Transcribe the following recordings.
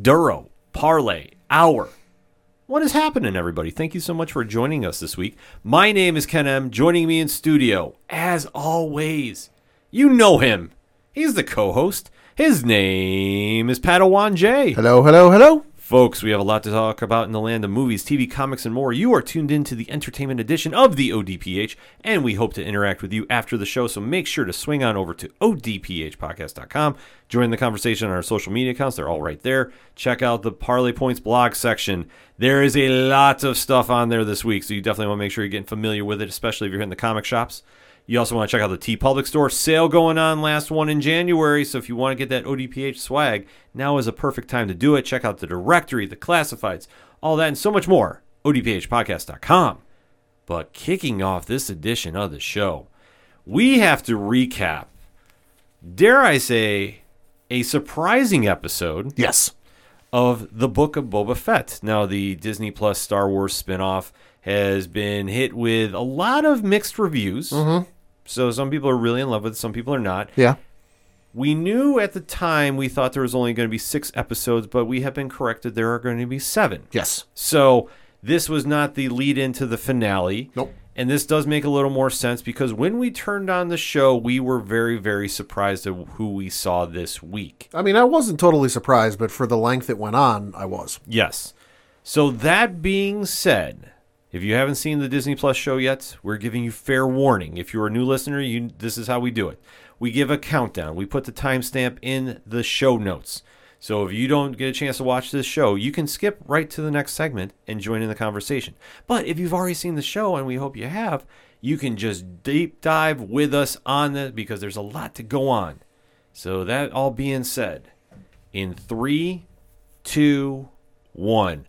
Duro Parlay Hour. What is happening, everybody? Thank you so much for joining us this week. My name is Ken M. Joining me in studio, as always, you know him. He's the co-host. His name is Padawan J. Hello, hello, hello. Folks, we have a lot to talk about in the land of movies, TV, comics, and more. You are tuned in to the entertainment edition of the ODPH, and we hope to interact with you after the show, so make sure to swing on over to odphpodcast.com. Join the conversation on our social media accounts. They're all right there. Check out the Parlay Points blog section. There is a lot of stuff on there this week, so you definitely want to make sure you're getting familiar with it, especially if you're in the comic shops. You also want to check out the T Public Store sale going on, last one in January. So if you want to get that ODPH swag, now is a perfect time to do it. Check out the directory, the classifieds, all that, and so much more. ODPHpodcast.com. But kicking off this edition of the show, we have to recap, dare I say, a surprising episode. Yes. Of the Book of Boba Fett. Now, the Disney Plus Star Wars spinoff has been hit with a lot of mixed reviews. Mm-hmm. So some people are really in love with it, some people are not. Yeah. We knew at the time, we thought there was only going to be 6 episodes, but we have been corrected. There are going to be 7. Yes. So this was not the lead into the finale. Nope. And this does make a little more sense, because when we turned on the show, we were very, very surprised at who we saw this week. I mean, I wasn't totally surprised, but for the length it went on, I was. Yes. So that being said, if you haven't seen the Disney Plus show yet, we're giving you fair warning. If you're a new listener, this is how we do it. We give a countdown. We put the timestamp in the show notes. So if you don't get a chance to watch this show, you can skip right to the next segment and join in the conversation. But if you've already seen the show, and we hope you have, you can just deep dive with us on that, because there's a lot to go on. So that all being said, in 3, 2, 1,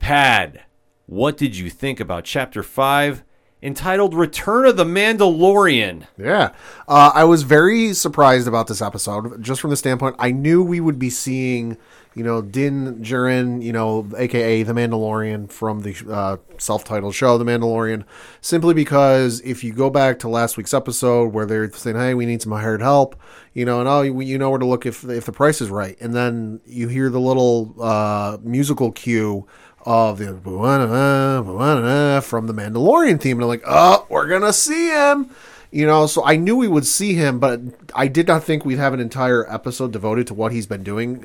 Pad. What did you think about Chapter 5, entitled Return of the Mandalorian? Yeah. I was very surprised about this episode, just from the standpoint, I knew we would be seeing, Din Djarin, a.k.a. the Mandalorian from the self-titled show, The Mandalorian, simply because if you go back to last week's episode where they're saying, hey, we need some hired help, where to look if the price is right. And then you hear the little musical cue of the from the Mandalorian theme, and I'm like, oh, we're gonna see him, so I knew we would see him, but I did not think we'd have an entire episode devoted to what he's been doing,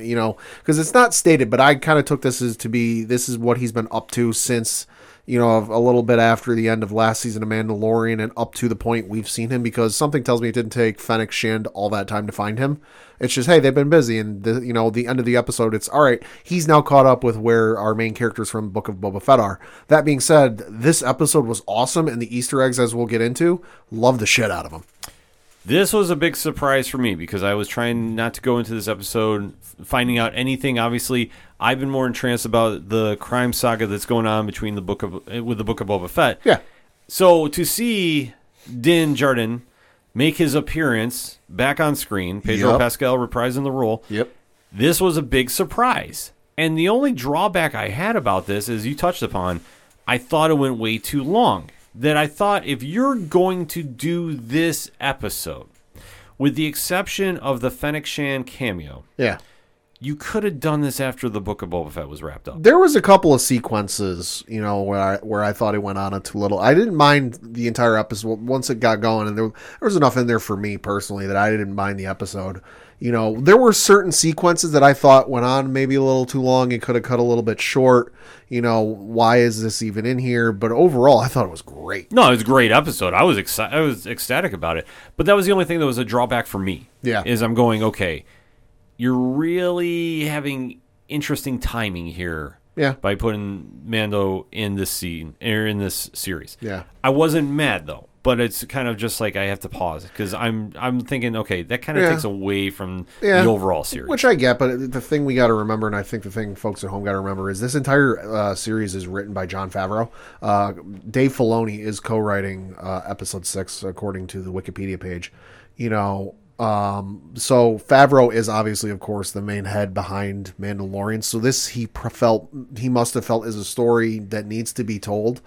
because it's not stated, but I kind of took this as to be, this is what he's been up to since, a little bit after the end of last season of Mandalorian and up to the point we've seen him, because something tells me it didn't take Fennec Shand all that time to find him. It's just, hey, they've been busy, and the end of the episode, it's all right, he's now caught up with where our main characters from Book of Boba Fett are. That being said, this episode was awesome, and the Easter eggs, as we'll get into, love the shit out of them. This was a big surprise for me, because I was trying not to go into this episode finding out anything. Obviously, I've been more entranced about the crime saga that's going on between with the Book of Boba Fett. Yeah. So to see Din Djarin make his appearance back on screen, Pedro Pascal reprising the role. Yep. This was a big surprise, and the only drawback I had about this is, you touched upon, I thought it went way too long. That I thought, if you're going to do this episode, with the exception of the Fennec Shand cameo, yeah, you could have done this after the Book of Boba Fett was wrapped up. There was a couple of sequences, where I thought it went on a too little. I didn't mind the entire episode once it got going, and there was enough in there for me personally that I didn't mind the episode. There were certain sequences that I thought went on maybe a little too long and could have cut a little bit short. Why is this even in here? But overall, I thought it was great. No, it was a great episode. I was excited. I was ecstatic about it. But that was the only thing that was a drawback for me. Yeah. Is I'm going, okay, you're really having interesting timing here. Yeah. By putting Mando in this series. Yeah. I wasn't mad, though. But it's kind of just like I have to pause because I'm thinking, okay, that kind of takes away from the overall series. Which I get, but the thing we got to remember, and I think the thing folks at home got to remember, is this entire series is written by Jon Favreau. Dave Filoni is co-writing Episode 6, according to the Wikipedia page. You know, so Favreau is obviously, of course, the main head behind Mandalorian. So this he must have felt is a story that needs to be told.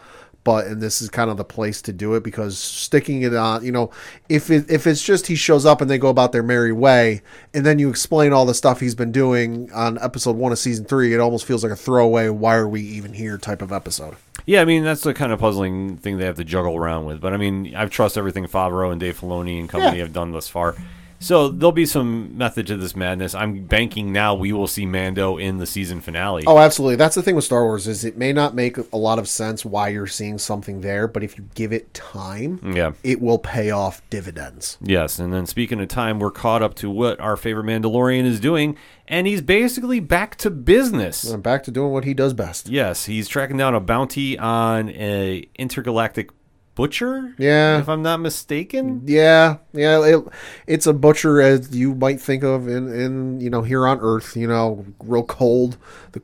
And this is kind of the place to do it, because sticking it on, you know, if it's just he shows up and they go about their merry way, and then you explain all the stuff he's been doing on episode 1 of season 3, it almost feels like a throwaway, why are we even here type of episode. Yeah, I mean, that's the kind of puzzling thing they have to juggle around with. But, I mean, I trust everything Favreau and Dave Filoni and company have done thus far. So there'll be some method to this madness. I'm banking now we will see Mando in the season finale. Oh, absolutely. That's the thing with Star Wars, is it may not make a lot of sense why you're seeing something there, but if you give it time, it will pay off dividends. Yes, and then speaking of time, we're caught up to what our favorite Mandalorian is doing, and he's basically back to business. And back to doing what he does best. Yes, he's tracking down a bounty on an intergalactic butcher, if I'm not mistaken. It's a butcher as you might think of in you know, here on Earth, you know, real cold, the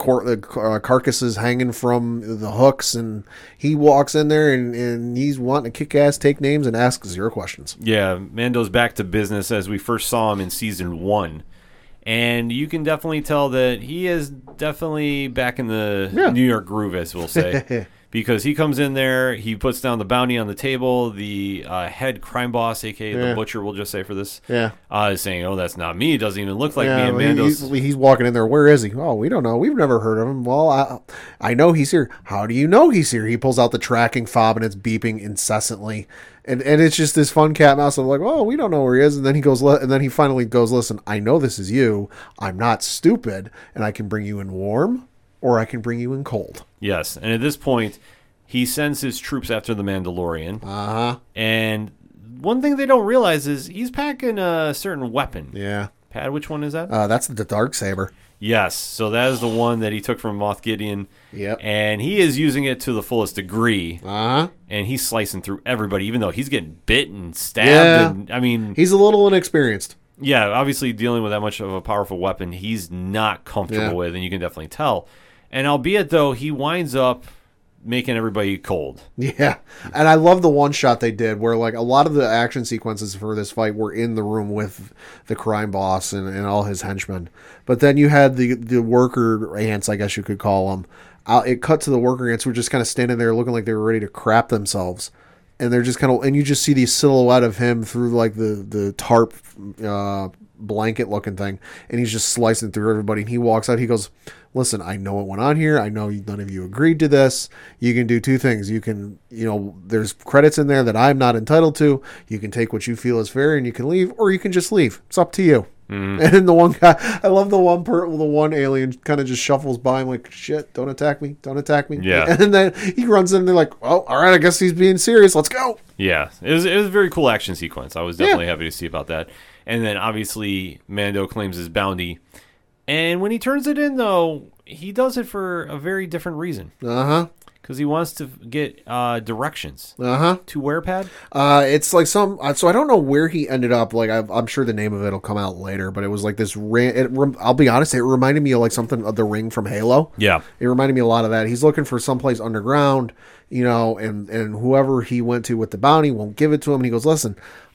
carcasses hanging from the hooks, and he walks in there and he's wanting to kick ass, take names, and ask zero questions. Mando's back to business as we first saw him in season 1. And you can definitely tell that he is definitely back in the New York groove, as we'll say. Because he comes in there, he puts down the bounty on the table, the head crime boss, a.k.a. the butcher, we'll just say for this, is saying, oh, that's not me. It doesn't even look like me. And Mando's... He's walking in there. Where is he? Oh, we don't know. We've never heard of him. Well, I know he's here. How do you know he's here? He pulls out the tracking fob, and it's beeping incessantly. And it's just this fun cat and mouse. I'm like, oh, we don't know where he is. And then he goes, and then he finally goes, listen, I know this is you. I'm not stupid, and I can bring you in warm, or I can bring you in cold. Yes, and at this point, he sends his troops after the Mandalorian. Uh-huh. And one thing they don't realize is he's packing a certain weapon. Yeah. Pad, which one is that? That's the Darksaber. Yes, so that is the one that he took from Moff Gideon. Yep. And he is using it to the fullest degree. Uh-huh. And he's slicing through everybody, even though he's getting bit and stabbed. Yeah. And, I mean... he's a little inexperienced. Yeah, obviously dealing with that much of a powerful weapon, he's not comfortable with, and you can definitely tell. And albeit, though, he winds up making everybody cold. Yeah. And I love the one shot they did where, like, a lot of the action sequences for this fight were in the room with the crime boss and all his henchmen. But then you had the worker ants, I guess you could call them. It cut to the worker ants who were just kind of standing there looking like they were ready to crap themselves. And they're just kind of, and you just see the silhouette of him through, like, the tarp blanket looking thing, and he's just slicing through everybody. And he walks out, he goes, listen, I know what went on here. I know none of you agreed to this. You can do two things. You can, you know, there's credits in there that I'm not entitled to. You can take what you feel is fair and you can leave, or you can just leave. It's up to you. Mm-hmm. And then the one guy, I love the one alien kind of just shuffles by. I'm like, shit, don't attack me. Yeah. And then he runs in and they're like, oh, all right, I guess he's being serious. Let's go. Yeah. It was a very cool action sequence. I was definitely happy to see about that. And then obviously Mando claims his bounty. And when he turns it in, though, he does it for a very different reason. Uh-huh. Because he wants to get directions. Uh-huh. To where, Pad? It's like some... So I don't know where he ended up. Like, I'm sure the name of it will come out later, but it was like this... I'll be honest, it reminded me of like something of The Ring from Halo. Yeah. It reminded me a lot of that. He's looking for someplace underground, you know, and whoever he went to with the bounty won't give it to him. And he goes, listen...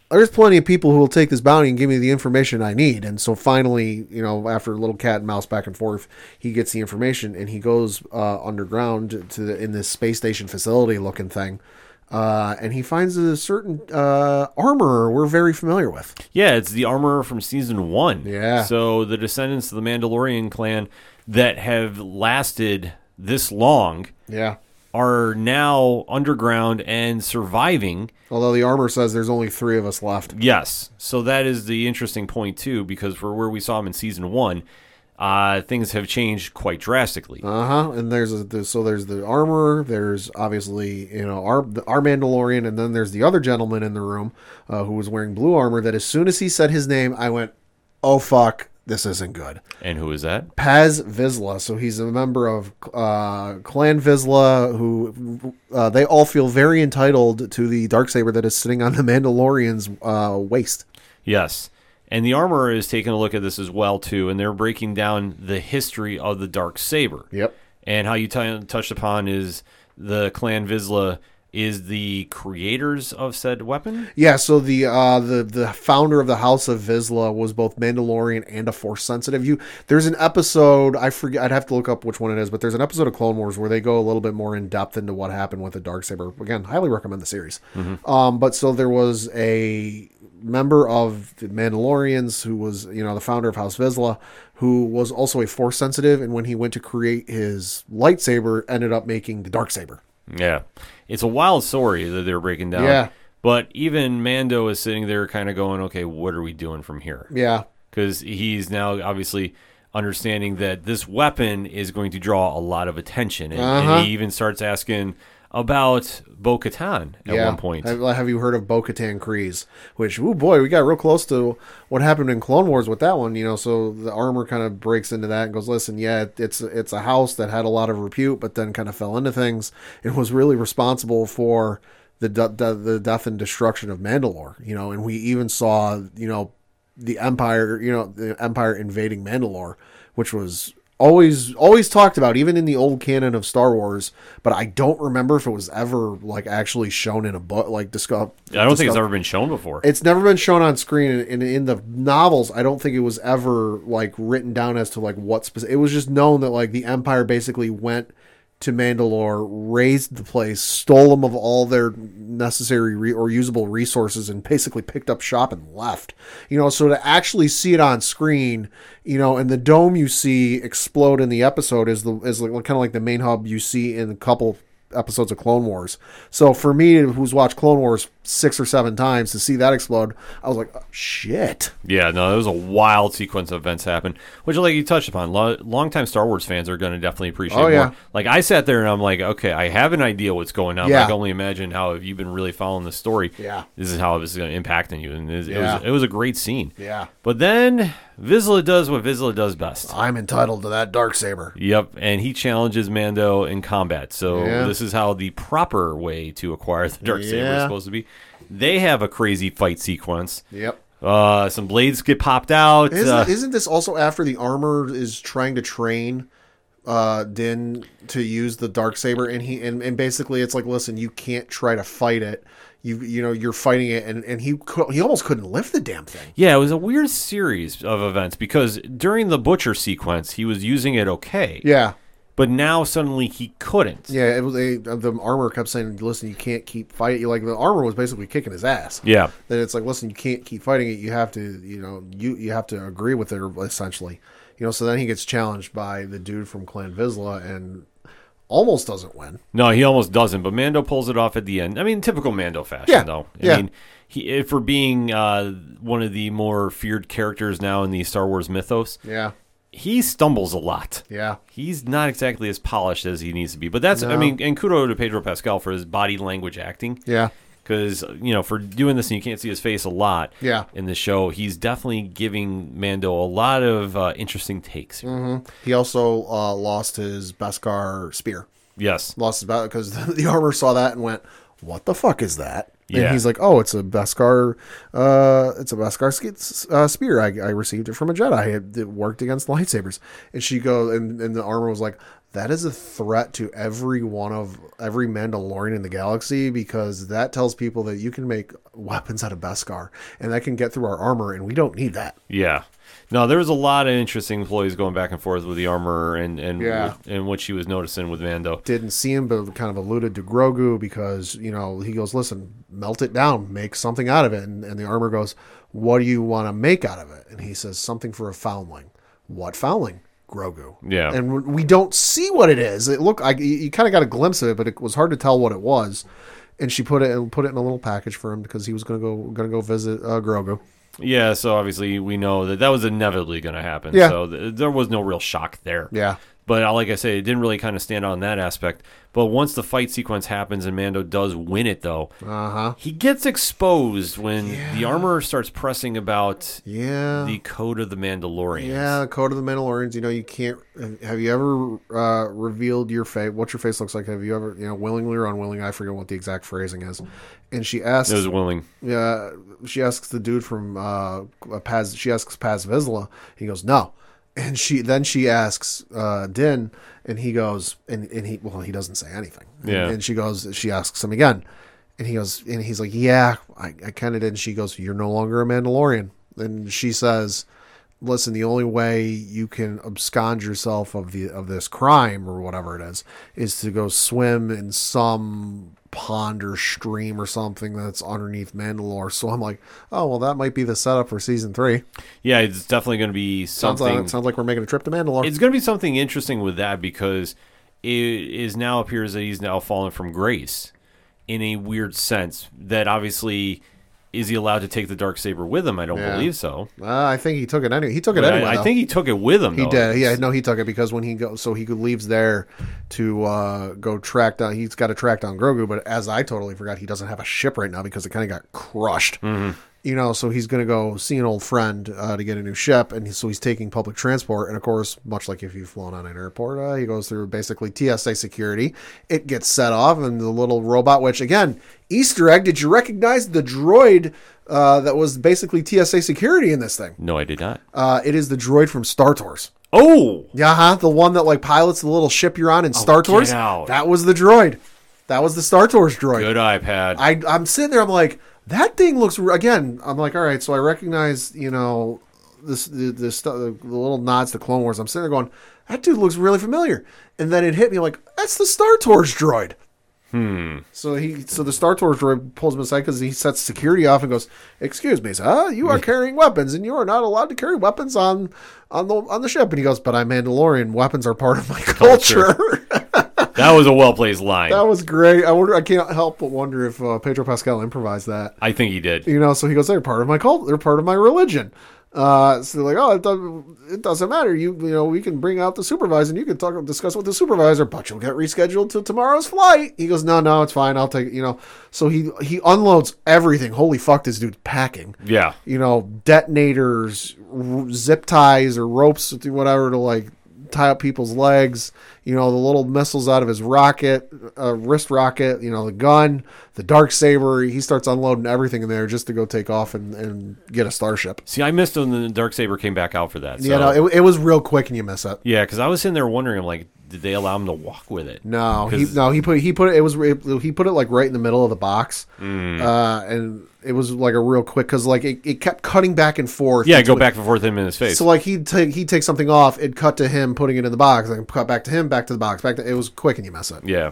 there's plenty of people who will take this bounty and give me the information I need. And so finally, you know, after a little cat and mouse back and forth, he gets the information and he goes underground to in this space station facility looking thing. And he finds a certain armorer we're very familiar with. Yeah, it's the armorer from season 1. Yeah. So the descendants of the Mandalorian clan that have lasted this long. Yeah. Are now underground and surviving. Although the armor says there's only 3 of us left. Yes. So that is the interesting point, too, because for where we saw him in season 1, things have changed quite drastically. Uh-huh. And there's the armor, there's obviously, you know, our Mandalorian, and then there's the other gentleman in the room who was wearing blue armor that as soon as he said his name, I went, oh, fuck. this isn't good. And who is that? Paz Vizsla. So he's a member of Clan Vizsla, who they all feel very entitled to the Darksaber that is sitting on the Mandalorian's waist. Yes. And the Armorer is taking a look at this as well, too, and they're breaking down the history of the Darksaber. Yep. And how you touched upon is the Clan Vizsla is the creators of said weapon? Yeah, so the founder of the House of Vizsla was both Mandalorian and a Force sensitive. There's an episode, I forget, I'd have to look up which one it is, but there's an episode of Clone Wars where they go a little bit more in depth into what happened with the Darksaber. Again, highly recommend the series. Mm-hmm. But so there was a member of the Mandalorians who was, the founder of House Vizsla, who was also a Force sensitive, and when he went to create his lightsaber, ended up making the Darksaber. Yeah. It's a wild story that they're breaking down. Yeah. But even Mando is sitting there kind of going, okay, what are we doing from here? Yeah. Because he's now obviously understanding that this weapon is going to draw a lot of attention. And, and he even starts asking about Bo-Katan at one point. Have you heard of Bo-Katan Kryze? Which, oh boy, we got real close to what happened in Clone Wars with that one. So the Armor kind of breaks into that and goes, listen, it's a house that had a lot of repute, but then kind of fell into things. It was really responsible for the death and destruction of Mandalore. And we even saw the Empire invading Mandalore, which was always talked about, even in the old canon of Star Wars, but I don't remember if it was ever actually shown in a book, I don't think it's ever been shown before. It's never been shown on screen, and in the novels, I don't think it was ever written down as to what specific. It was just known that the Empire basically went to Mandalore, razed the place, stole them of all their necessary or usable resources, and basically picked up shop and left. So to actually see it on screen, and the dome you see explode in the episode is kind of like the main hub you see in a couple episodes of Clone Wars. So for me, who's watched Clone Wars 6 or 7 times, to see that explode, I was like, oh, shit. Yeah, no, there was a wild sequence of events happen, which you touched upon. Longtime Star Wars fans are going to definitely appreciate more. I sat there and I'm like, okay, I have an idea what's going on. Yeah. I can only imagine how, if you've been really following the story, this is how it's going to impact on you. And it was a great scene. Yeah. But then Vizsla does what Vizsla does best. I'm entitled to that Darksaber. Yep, and he challenges Mando in combat. So this is how the proper way to acquire the Darksaber is supposed to be. They have a crazy fight sequence. Yep. Some blades get popped out. Isn't this also after the Armor is trying to train Din to use the Darksaber, and basically it's listen, you can't try to fight it. You're fighting it, and he almost couldn't lift the damn thing. Yeah, it was a weird series of events, because during the butcher sequence he was using it okay. Yeah. But now suddenly he couldn't. Yeah, the Armor kept saying, listen, you can't keep fighting. The Armor was basically kicking his ass. Yeah. Then it's listen, you can't keep fighting it. You have to, you have to agree with it, essentially. So then he gets challenged by the dude from Clan Vizsla and almost doesn't win. No, he almost doesn't. But Mando pulls it off at the end. I mean, typical Mando fashion, though. I mean, for being one of the more feared characters now in the Star Wars mythos. Yeah. He stumbles a lot. Yeah. He's not exactly as polished as he needs to be. But and kudos to Pedro Pascal for his body language acting. Yeah. Because, for doing this and you can't see his face a lot in the show, he's definitely giving Mando a lot of interesting takes. Mm-hmm. He also lost his Beskar spear. Yes. Lost his Beskar, because the Armor saw that and went, what the fuck is that? Yeah. And he's like, oh, it's a Beskar spear. I received it from a Jedi. It worked against lightsabers. And she goes, and the Armor was like, that is a threat to every Mandalorian in the galaxy, because that tells people that you can make weapons out of Beskar, and that can get through our Armor, and we don't need that. Yeah. No, there was a lot of interesting ploys going back and forth with the Armor and what she was noticing with Mando. Didn't see him, but kind of alluded to Grogu, because, he goes, listen, melt it down, make something out of it. And the Armor goes, what do you want to make out of it? And he says, something for a foundling. What foundling? Grogu. Yeah. And we don't see what it is. You kind of got a glimpse of it, but it was hard to tell what it was. And she put it in a little package for him, because he was going to go visit Grogu. Yeah, so obviously we know that was inevitably going to happen. Yeah. So there was no real shock there. Yeah. But like I say, it didn't really kind of stand out in that aspect. But once the fight sequence happens and Mando does win it, though, he gets exposed when the armorer starts pressing about the Code of the Mandalorians. Yeah, Code of the Mandalorians. You know, you can't... Have you ever revealed your face? What your face looks like? Have you ever, you know, willingly or unwillingly? I forget what the exact phrasing is. And she asks... It was willing. Yeah, she asks the dude from... Paz. She asks Paz Vizsla. He goes, no. And she asks Din, and he goes, and he, well, he doesn't say anything. Yeah. And she goes, she asks him again, and he goes, and he's like, yeah, I kind of did. And she goes, you're no longer a Mandalorian. And she says, listen, the only way you can abscond yourself of the of this crime or whatever it is to go swim in some pond or stream or something that's underneath Mandalore. So I'm like, oh, well, that might be the setup for season 3. Yeah, it's definitely going to be something. Sounds like we're making a trip to Mandalore. It's going to be something interesting with that, because it is now appears that he's now fallen from grace in a weird sense. That obviously, is he allowed to take the Darksaber with him? I don't believe so. I think he took it anyway. He took it anyway. I think he took it with him. He did. Yeah, no, he took it because when he goes, so he leaves there to go track down. He's got to track down Grogu, but as I totally forgot, he doesn't have a ship right now because it kind of got crushed. Mm-hmm. You know, so he's going to go see an old friend to get a new ship, and so he's taking public transport. And of course, much like if you've flown on an airport, he goes through basically TSA security. It gets set off, and the little robot, which again, Easter egg, did you recognize the droid that was basically TSA security in this thing? No, I did not. It is the droid from Star Tours. Oh! Yeah, the one that like pilots the little ship you're on in Star Tours. That was the droid. That was the Star Tours droid. Good iPad. I'm sitting there, I'm like... That thing looks, again, I'm like, all right, so I recognize, you know, the little nods to Clone Wars. I'm sitting there going, that dude looks really familiar. And then it hit me like, that's the Star Tours droid. So the Star Tours droid pulls him aside because he sets security off and goes, excuse me, sir, you are carrying weapons and you are not allowed to carry weapons on the ship. And he goes, but I'm Mandalorian. Weapons are part of my culture. That was a well-placed line. That was great. I can't help but wonder if Pedro Pascal improvised that. I think he did. You know, so he goes, they're part of my cult. They're part of my religion. So they're like, oh, it doesn't matter. You know, we can bring out the supervisor and you can discuss with the supervisor, but you'll get rescheduled to tomorrow's flight. He goes, no, it's fine. I'll take it, you know. So he unloads everything. Holy fuck, this dude's packing. Yeah. You know, detonators, zip ties or ropes, whatever to like, tie up people's legs, you know, the little missiles out of his rocket, wrist rocket, you know, the gun, the Darksaber. He starts unloading everything in there just to go take off and get a starship. See, I missed when the Darksaber came back out for that. So. Yeah, no, it was real quick and you miss it. Yeah, because I was sitting there wondering, I'm like, did they allow him to walk with it? No, he put it like right in the middle of the box, and it was like a real quick because like it kept cutting back and forth. Yeah, go back and forth him in his face. So like he'd take something off, it'd cut to him putting it in the box, and cut back to him, back to the box, back to it was quick and you mess up. Yeah,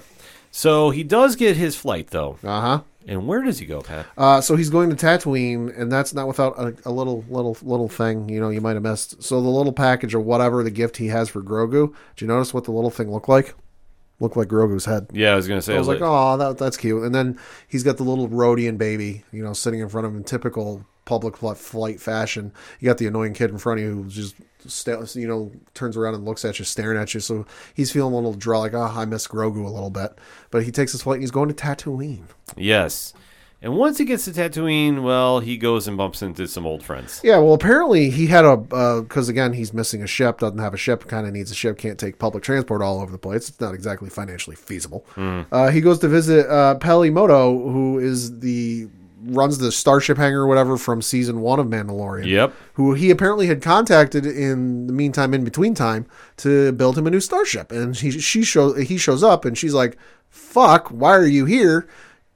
so he does get his flight though. And where does he go, Pat? So he's going to Tatooine, and that's not without a little thing, you know, you might have missed. So the little package or whatever the gift he has for Grogu, do you notice what the little thing looked like? Looked like Grogu's head. Yeah, I was going to say. I was like, oh, that's cute. And then he's got the little Rodian baby, you know, sitting in front of him in typical public flight fashion. You got the annoying kid in front of you who just, you know, turns around and looks at you, staring at you. So he's feeling a little dry, like, oh, I miss Grogu a little bit. But he takes his flight and he's going to Tatooine. Yes. And once he gets to Tatooine, well, he goes and bumps into some old friends. Yeah, well, apparently he had a, because again, he's missing a ship, doesn't have a ship, kind of needs a ship, can't take public transport all over the place. It's not exactly financially feasible. He goes to visit Peli Motto, who is runs the starship hangar or whatever from season 1 of Mandalorian. Yep. Who he apparently had contacted in the meantime, in between time, to build him a new starship. And he shows up and she's like, fuck, why are you here?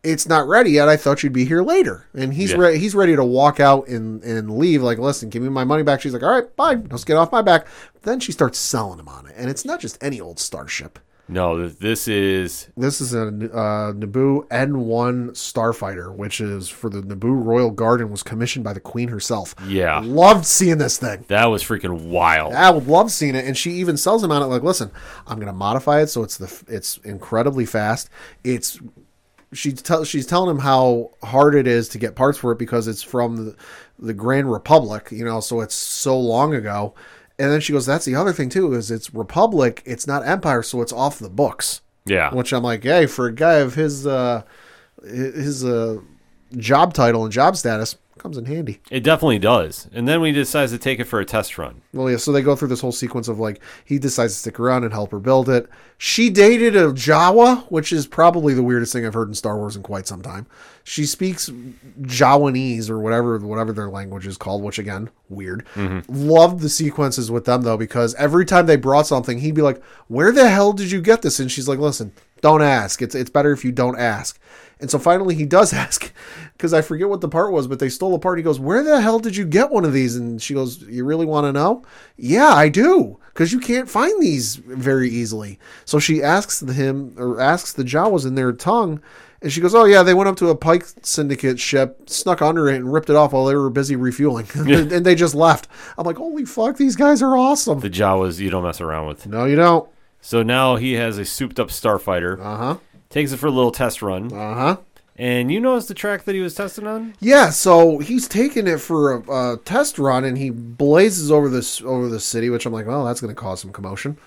It's not ready yet. I thought you'd be here later. And he's ready to walk out and leave. Like, listen, give me my money back. She's like, all right, bye. Let's get off my back. Then she starts selling him on it. And it's not just any old starship. No, this is a Naboo N1 starfighter, which is for the Naboo Royal Guard and was commissioned by the Queen herself. Yeah. Loved seeing this thing. That was freaking wild. I would love seeing it. And she even sells him on it. Like, listen, I'm going to modify it. So it's incredibly fast. She's telling him how hard it is to get parts for it because it's from the Grand Republic, you know, so it's so long ago. And then she goes, that's the other thing too, is it's Republic, it's not Empire, so it's off the books. Yeah. Which I'm like, hey, for a guy of his job title and job status, comes in handy. It definitely does. And then we decides to take it for a test run. Well, yeah, so they go through this whole sequence of like, he decides to stick around and help her build it. She dated a Jawa, which is probably the weirdest thing I've heard in Star Wars in quite some time. She speaks Jawanese or whatever their language is called, which again, weird. Mm-hmm. Loved the sequences with them though, because every time they brought something, he'd be like, where the hell did you get this? And she's like, listen, don't ask. It's better if you don't ask. And so finally he does ask, because I forget what the part was, but they stole a part. He goes, where the hell did you get one of these? And she goes, you really want to know? Yeah, I do. Because you can't find these very easily. So she asks the Jawas in their tongue. And she goes, oh yeah, they went up to a Pike Syndicate ship, snuck under it and ripped it off while they were busy refueling. And they just left. I'm like, holy fuck, these guys are awesome. The Jawas you don't mess around with. No, you don't. So now he has a souped up starfighter. Uh-huh. Takes it for a little test run. Uh-huh. And you noticed the track that he was testing on? Yeah, so he's taking it for a test run, and he blazes over the city, which I'm like, well, that's going to cause some commotion.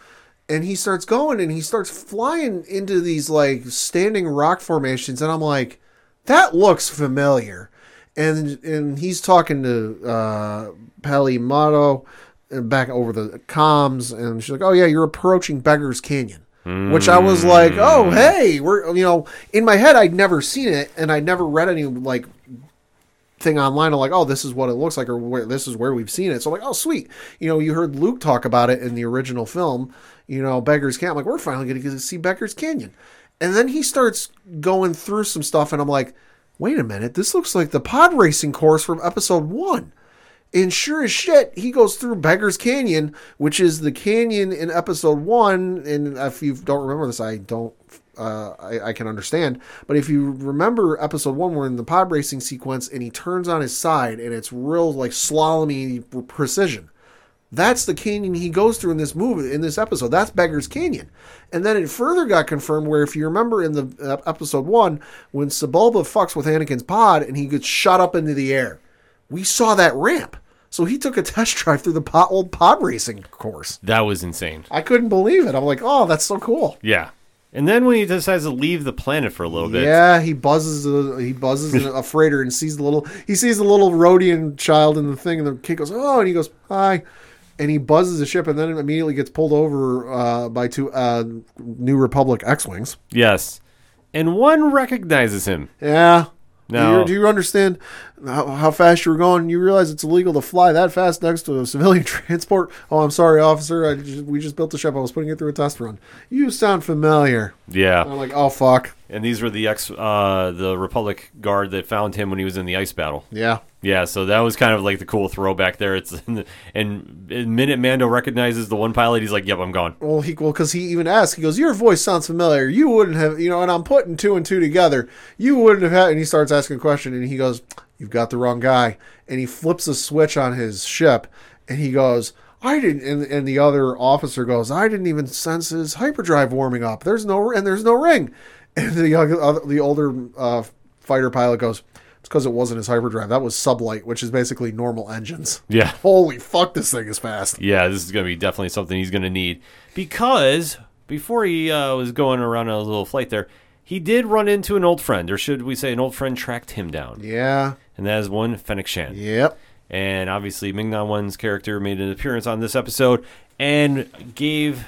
And he starts going, and he starts flying into these, like, standing rock formations, and I'm like, that looks familiar. And he's talking to Peli Motto back over the comms, and she's like, oh, yeah, you're approaching Beggar's Canyon. Which I was like, oh, hey, we're, you know, in my head, I'd never seen it and I'd never read any like thing online. I'm like, oh, this is what it looks like, or where, this is where we've seen it. So I'm like, oh, sweet. You know, you heard Luke talk about it in the original film, you know, Beggar's Canyon. I'm like, we're finally going to see Beggar's Canyon. And then he starts going through some stuff and I'm like, wait a minute, this looks like the pod racing course from episode 1. And sure as shit, he goes through Beggar's Canyon, which is the canyon in episode 1. And if you don't remember this, I can understand. But if you remember episode 1, we're in the pod racing sequence and he turns on his side and it's real like slalomy precision. That's the canyon he goes through in this movie, in this episode. That's Beggar's Canyon. And then it further got confirmed where, if you remember in the episode 1, when Sebulba fucks with Anakin's pod and he gets shot up into the air. We saw that ramp. So he took a test drive through the old pod racing course. That was insane. I couldn't believe it. I'm like, oh, that's so cool. Yeah. And then when he decides to leave the planet for a little bit. Yeah, he buzzes a freighter and sees the little Rodian child in the thing, and the kid goes, oh, and he goes, hi. And he buzzes the ship and then immediately gets pulled over by two New Republic X-Wings. Yes. And one recognizes him. Yeah. No. Do you understand how fast you were going? You realize it's illegal to fly that fast next to a civilian transport? Oh, I'm sorry, officer. We just built the ship. I was putting it through a test run. You sound familiar. Yeah. And I'm like, oh, fuck. And these were the the Republic guard that found him when he was in the ice battle. Yeah. Yeah, so that was kind of like the cool throwback there. It's and minute Mando recognizes the one pilot, he's like, yep, I'm gone. Well, because he even asked, he goes, your voice sounds familiar. You wouldn't have, you know, and I'm putting 2 and 2 together. You wouldn't have had, and he starts asking a question, and he goes, you've got the wrong guy. And he flips a switch on his ship, and he goes, I didn't, and the other officer goes, I didn't even sense his hyperdrive warming up. There's no ring. And the older fighter pilot goes, it's because it wasn't his hyperdrive. That was sublight, which is basically normal engines. Yeah. Holy fuck, this thing is fast. Yeah, this is going to be definitely something he's going to need. Because before he was going around on his little flight there, he did run into an old friend, or should we say an old friend tracked him down. Yeah. And that is one Fennec Shand. Yep. And obviously Ming-Na Wen's character made an appearance on this episode and gave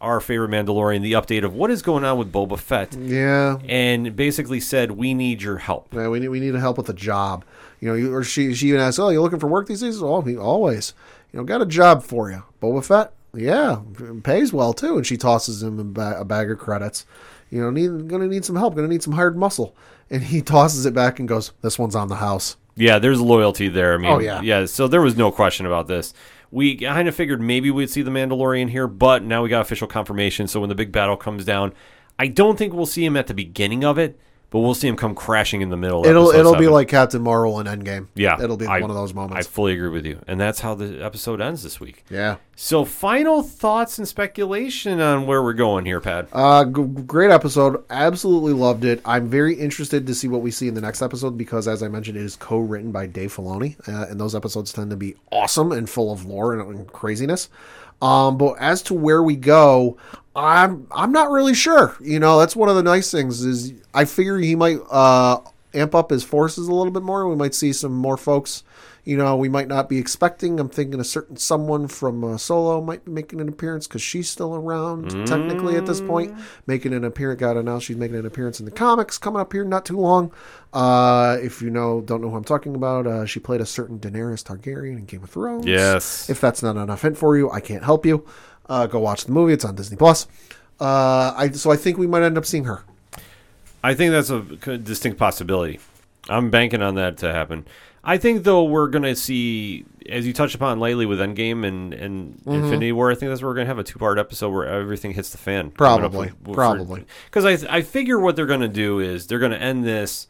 our favorite Mandalorian the update of what is going on with Boba Fett. Yeah. And basically said, we need your help. Yeah, we need help with a job. You know, or she even asked, oh, you're looking for work these days? Oh, always. You know, got a job for you. Boba Fett? Yeah. Pays well, too. And she tosses him a bag of credits. You know, going to need some help. Going to need some hired muscle. And he tosses it back and goes, this one's on the house. Yeah, there's loyalty there. I mean, oh, yeah. Yeah, so there was no question about this. We kind of figured maybe we'd see the Mandalorian here, but now we got official confirmation. So when the big battle comes down, I don't think we'll see him at the beginning of it, But we'll see him come crashing in the middle. It'll be like Captain Marvel in Endgame. Yeah. It'll be one of those moments. I fully agree with you. And that's how the episode ends this week. Yeah. So final thoughts and speculation on where we're going here, Pat. Great episode. Absolutely loved it. I'm very interested to see what we see in the next episode because, as I mentioned, it is co-written by Dave Filoni. And those episodes tend to be awesome and full of lore and craziness. But as to where we go, I'm not really sure. You know, that's one of the nice things is I figure he might amp up his forces a little bit more. We might see some more folks, you know, we might not be expecting. I'm thinking a certain someone from Solo might be making an appearance because she's still around technically at this point. Making an appearance. God, now she's making an appearance in the comics coming up here not too long. If you don't know who I'm talking about, she played a certain Daenerys Targaryen in Game of Thrones. Yes. If that's not enough hint for you, I can't help you. Go watch the movie. It's on Disney Plus. So I think we might end up seeing her. I think that's a distinct possibility. I'm banking on that to happen. I think, though, we're going to see, as you touched upon lately with Endgame and Infinity War, I think that's where we're going to have a two-part episode where everything hits the fan. Probably. Because I figure what they're going to do is they're going to end this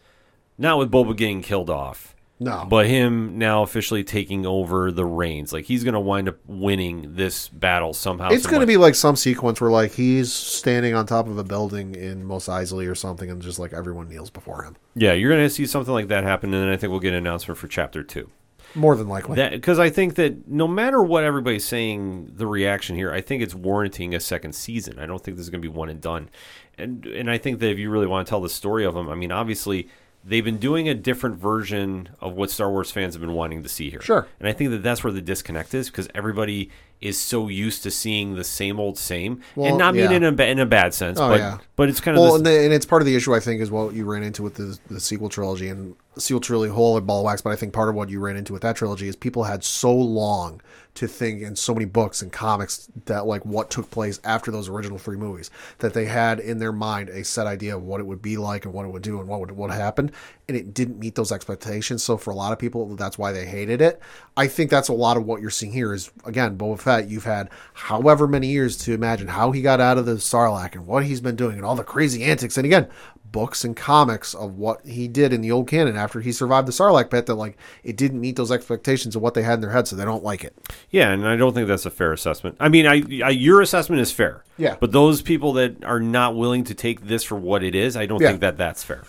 not with Boba getting killed off. No. But him now officially taking over the reins. Like, he's going to wind up winning this battle somehow. It's going to be like some sequence where, like, he's standing on top of a building in Mos Eisley or something, and just, like, everyone kneels before him. Yeah, you're going to see something like that happen, and then I think we'll get an announcement for Chapter 2. More than likely. Because I think that no matter what everybody's saying, the reaction here, I think it's warranting a second season. I don't think this is going to be one and done. And I think that if you really want to tell the story of him, I mean, obviously... They've been doing a different version of what Star Wars fans have been wanting to see here. Sure. And I think that that's where the disconnect is because everybody is so used to seeing the same old same. Well, and not mean in a bad sense, but it's kind of... Well, and it's part of the issue, I think, is what you ran into with the sequel trilogy and sequel trilogy whole ball of wax, but I think part of what you ran into with that trilogy is people had so long to think in so many books and comics that like what took place after those original three movies that they had in their mind a set idea of what it would be like and what it would do and what happened, and it didn't meet those expectations. So for a lot of people, that's why they hated it. I think that's a lot of what you're seeing here is, again, Boba Fett, you've had however many years to imagine how he got out of the Sarlacc and what he's been doing and all the crazy antics, and again, books and comics of what he did in the old canon after he survived the Sarlacc pit that like it didn't meet those expectations of what they had in their head, so they don't like it. Yeah, and I don't think that's a fair assessment. I mean, I your assessment is fair. Yeah. But those people that are not willing to take this for what it is, I don't think that's fair.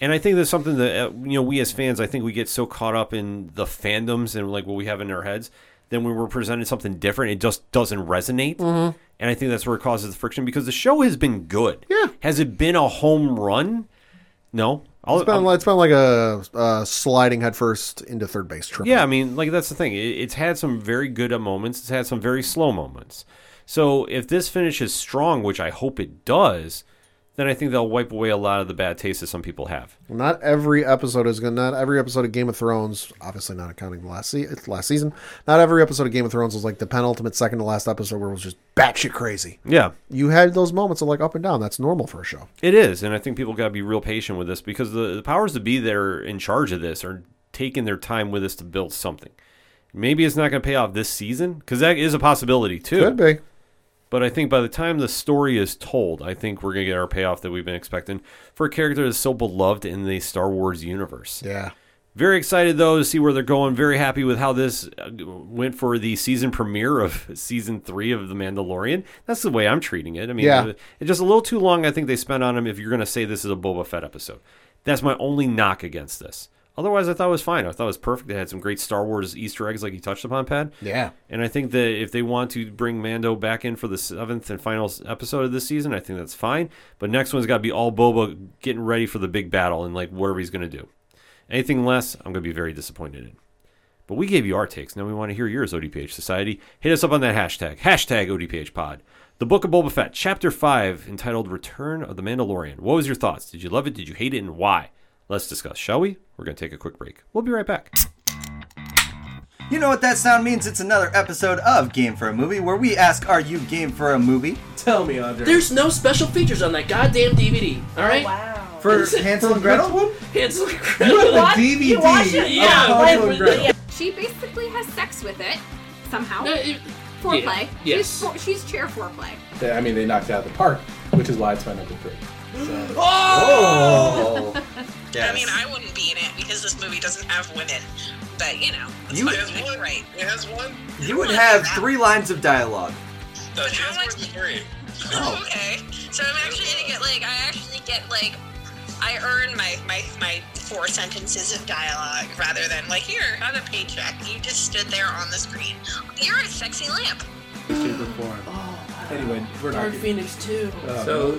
And I think there's something that we as fans, I think we get so caught up in the fandoms and like what we have in our heads. Then when we're presented something different, it just doesn't resonate. Mm-hmm. And I think that's where it causes the friction because the show has been good. Yeah. Has it been a home run? No. It's been like a sliding headfirst into third base trip. Yeah, I mean, like that's the thing. It's had some very good moments. It's had some very slow moments. So if this finishes strong, which I hope it does, then I think they'll wipe away a lot of the bad taste that some people have. Not every episode of Game of Thrones, obviously not accounting the last season, not every episode of Game of Thrones was like the penultimate second to last episode where it was just batshit crazy. Yeah. You had those moments of like up and down. That's normal for a show. It is, and I think people got to be real patient with this because the powers that be that are in charge of this are taking their time with us to build something. Maybe it's not going to pay off this season because that is a possibility too. Could be. But I think by the time the story is told, I think we're going to get our payoff that we've been expecting for a character that's so beloved in the Star Wars universe. Yeah. Very excited, though, to see where they're going. Very happy with how this went for the season premiere of Season 3 of The Mandalorian. That's the way I'm treating it. I mean, It's just a little too long I think they spent on him if you're going to say this is a Boba Fett episode. That's my only knock against this. Otherwise, I thought it was fine. I thought it was perfect. They had some great Star Wars Easter eggs like you touched upon, Pat. Yeah. And I think that if they want to bring Mando back in for the 7th and final episode of this season, I think that's fine. But next one's got to be all Boba getting ready for the big battle and like whatever he's going to do. Anything less, I'm going to be very disappointed in. But we gave you our takes. Now we want to hear yours, ODPH Society. Hit us up on that hashtag. Hashtag ODPHPod. The Book of Boba Fett, Chapter 5, entitled Return of the Mandalorian. What was your thoughts? Did you love it? Did you hate it? And why? Let's discuss, shall we? We're going to take a quick break. We'll be right back. You know what that sound means? It's another episode of Game for a Movie, where we ask, are you game for a movie? Tell me, Andre. There's no special features on that goddamn DVD, all right? Oh, wow. For Hansel and Gretel? Hansel and Gretel. You have the DVD. You watch it? Yeah. Hansel and Gretel. She basically has sex with it, somehow. Foreplay. Yes. She's chair foreplay. I mean, they knocked it out of the park. which is why it's my number three. So. Oh! Yes. I mean, I wouldn't be in it because this movie doesn't have women. But, you know, you has one. Right. It has one. You would have three lines of dialogue. No, but how much? Three. Oh. Okay. So I'm actually gonna get like, I earn my 4 sentences of dialogue rather than like, here, have a paycheck. You just stood there on the screen. You're a sexy lamp. Oh, anyway, we're not. Dark Phoenix too. No.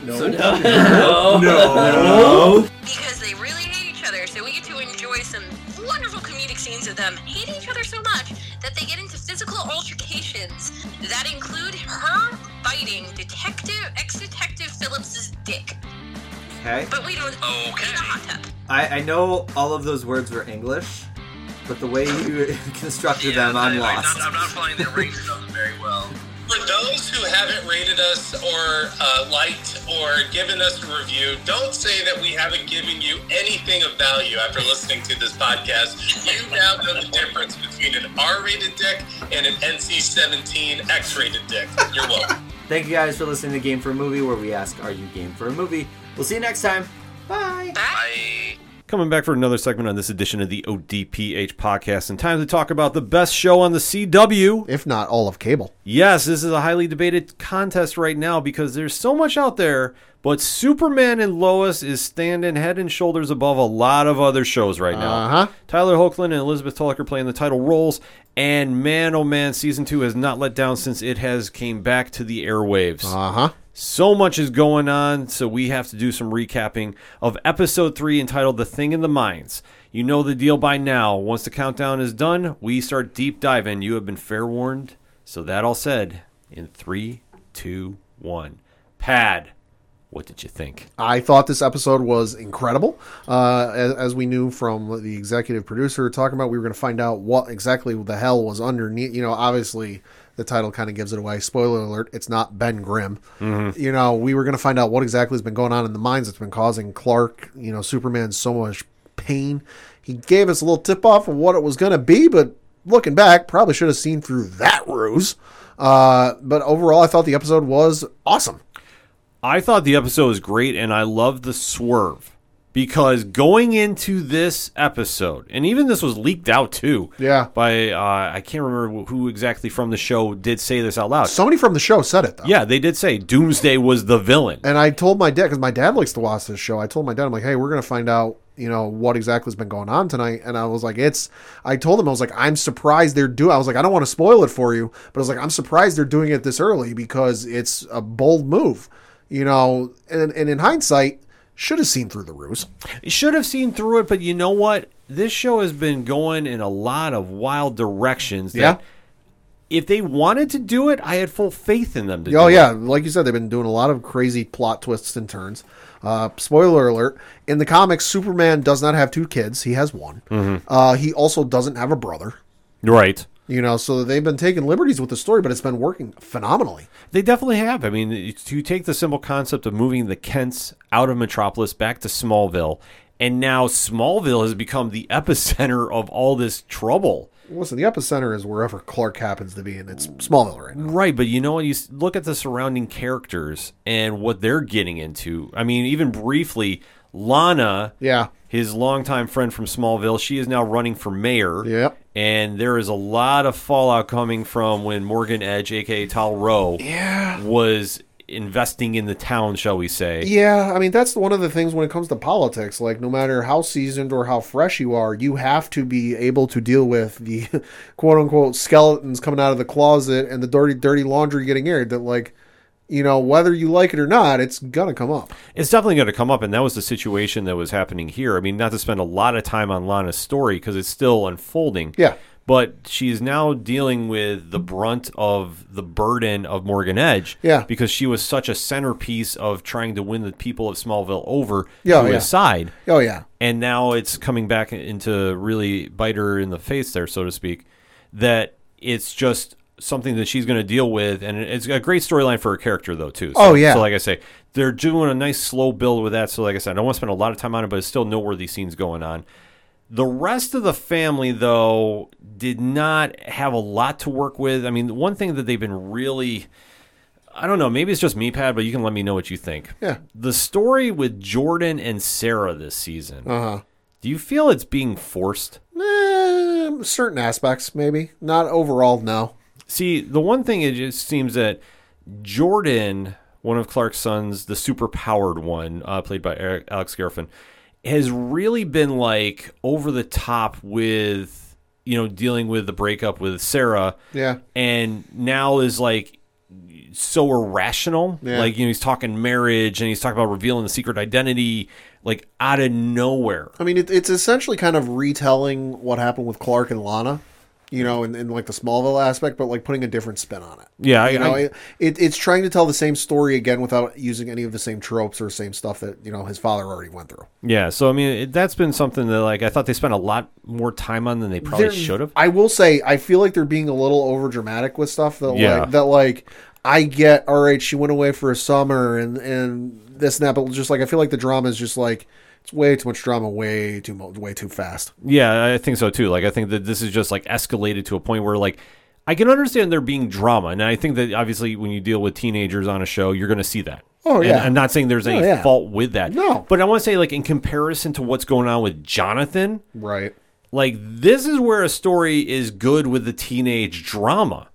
Because they really hate each other, so we get to enjoy some wonderful comedic scenes of them hating each other so much that they get into physical altercations that include her biting ex-detective Phillips's dick. Okay. But we don't. Okay. In a hot tub. I know all of those words were English, but the way you constructed them, I'm lost. I'm not finding the range of them very well. For those who haven't rated us or liked or given us a review, don't say that we haven't given you anything of value after listening to this podcast. You now know the difference between an R-rated dick and an NC-17 X-rated dick. You're welcome. Thank you guys for listening to Game for a Movie, where we ask, are you game for a movie? We'll see you next time. Bye. Bye. Coming back for another segment on this edition of the ODPH podcast, and time to talk about the best show on the CW. If not all of cable. Yes, this is a highly debated contest right now because there's so much out there, but Superman and Lois is standing head and shoulders above a lot of other shows right now. Uh-huh. Tyler Hoechlin and Elizabeth Tulloch are playing the title roles, and man, oh man, season 2 has not let down since it has came back to the airwaves. Uh-huh. So much is going on, so we have to do some recapping of episode 3 entitled The Thing in the Mines. You know the deal by now. Once the countdown is done, we start deep diving. You have been fair warned. So that all said, in 3, 2, 1. Pad, what did you think? I thought this episode was incredible. As we knew from the executive producer talking about, we were going to find out what exactly the hell was underneath. You know, obviously... the title kind of gives it away. Spoiler alert, it's not Ben Grimm. Mm-hmm. You know, we were going to find out what exactly has been going on in the mines that's been causing Clark, you know, Superman so much pain. He gave us a little tip-off of what it was going to be, but looking back, probably should have seen through that ruse. But overall, I thought the episode was awesome. I thought the episode was great, and I loved the swerve. Because going into this episode, and even this was leaked out too. Yeah. By, I can't remember who exactly from the show did say this out loud. Somebody from the show said it, though. Yeah, they did say Doomsday was the villain. And I told my dad, because my dad likes to watch this show, I told my dad, I'm like, hey, we're going to find out, you know, what exactly has been going on tonight. And I was like, I told him, I was like, I'm surprised they're doing, I was like, I don't want to spoil it for you, but I was like, I'm surprised they're doing it this early because it's a bold move, you know, and in hindsight, should have seen through the ruse. Should have seen through it, but you know what? This show has been going in a lot of wild directions. Yeah. That if they wanted to do it, I had full faith in them to do it. Oh, yeah. Like you said, they've been doing a lot of crazy plot twists and turns. Spoiler alert. In the comics, Superman does not have 2 kids. He has 1. Mm-hmm. He also doesn't have a brother. Right. You know, so they've been taking liberties with the story, but it's been working phenomenally. They definitely have. I mean, to take the simple concept of moving the Kents out of Metropolis back to Smallville, and now Smallville has become the epicenter of all this trouble. Listen, the epicenter is wherever Clark happens to be, and it's Smallville right now. Right, but you know, when you look at the surrounding characters and what they're getting into, I mean, even briefly, Lana... yeah. His longtime friend from Smallville, she is now running for mayor. Yep. And there is a lot of fallout coming from when Morgan Edge, a.k.a. Tal Rowe, was investing in the town, shall we say. Yeah, I mean, that's one of the things when it comes to politics. Like, no matter how seasoned or how fresh you are, you have to be able to deal with the quote-unquote skeletons coming out of the closet and the dirty laundry getting aired that, like, you know, whether you like it or not, it's going to come up. It's definitely going to come up, and that was the situation that was happening here. I mean, not to spend a lot of time on Lana's story because it's still unfolding. Yeah. But she's now dealing with the brunt of the burden of Morgan Edge. Yeah. Because she was such a centerpiece of trying to win the people of Smallville over to his side. Oh, yeah. And now it's coming back into really bite her in the face there, so to speak, that it's just... something that she's going to deal with, and it's a great storyline for her character, though, too. So, so like I say, they're doing a nice slow build with that, so like I said, I don't want to spend a lot of time on it, but it's still noteworthy scenes going on. The rest of the family, though, did not have a lot to work with. I mean, one thing that they've been really I don't know. Maybe it's just me, Pad, but you can let me know what you think. Yeah. The story with Jordan and Sarah this season. Uh-huh. Do you feel it's being forced? Certain aspects, maybe. Not overall, no. See, the one thing, it just seems that Jordan, one of Clark's sons, the super-powered one, played by Alex Garfin, has really been, like, over the top with, you know, dealing with the breakup with Sarah. Yeah. And now is, like, so irrational. Yeah. Like, you know, he's talking marriage and he's talking about revealing the secret identity, like, out of nowhere. I mean, it's essentially kind of retelling what happened with Clark and Lana, you know, in like the Smallville aspect, but like putting a different spin on it. Yeah. You know, it's trying to tell the same story again without using any of the same tropes or same stuff that, you know, his father already went through. Yeah. So, I mean, that's been something that, like, I thought they spent a lot more time on than they probably should have. I will say, I feel like they're being a little over dramatic with stuff that, yeah, like, that, like, I get, all right, she went away for a summer and this and that, but just like, I feel like the drama is just like, it's way too much drama, way too fast. Yeah, I think so too. Like, I think that this is just like escalated to a point where, like, I can understand there being drama. And I think that obviously when you deal with teenagers on a show, you're going to see that. Oh, yeah. And I'm not saying there's any fault with that. No. But I want to say, like, in comparison to what's going on with Jonathan. Right. Like, this is where a story is good with the teenage drama.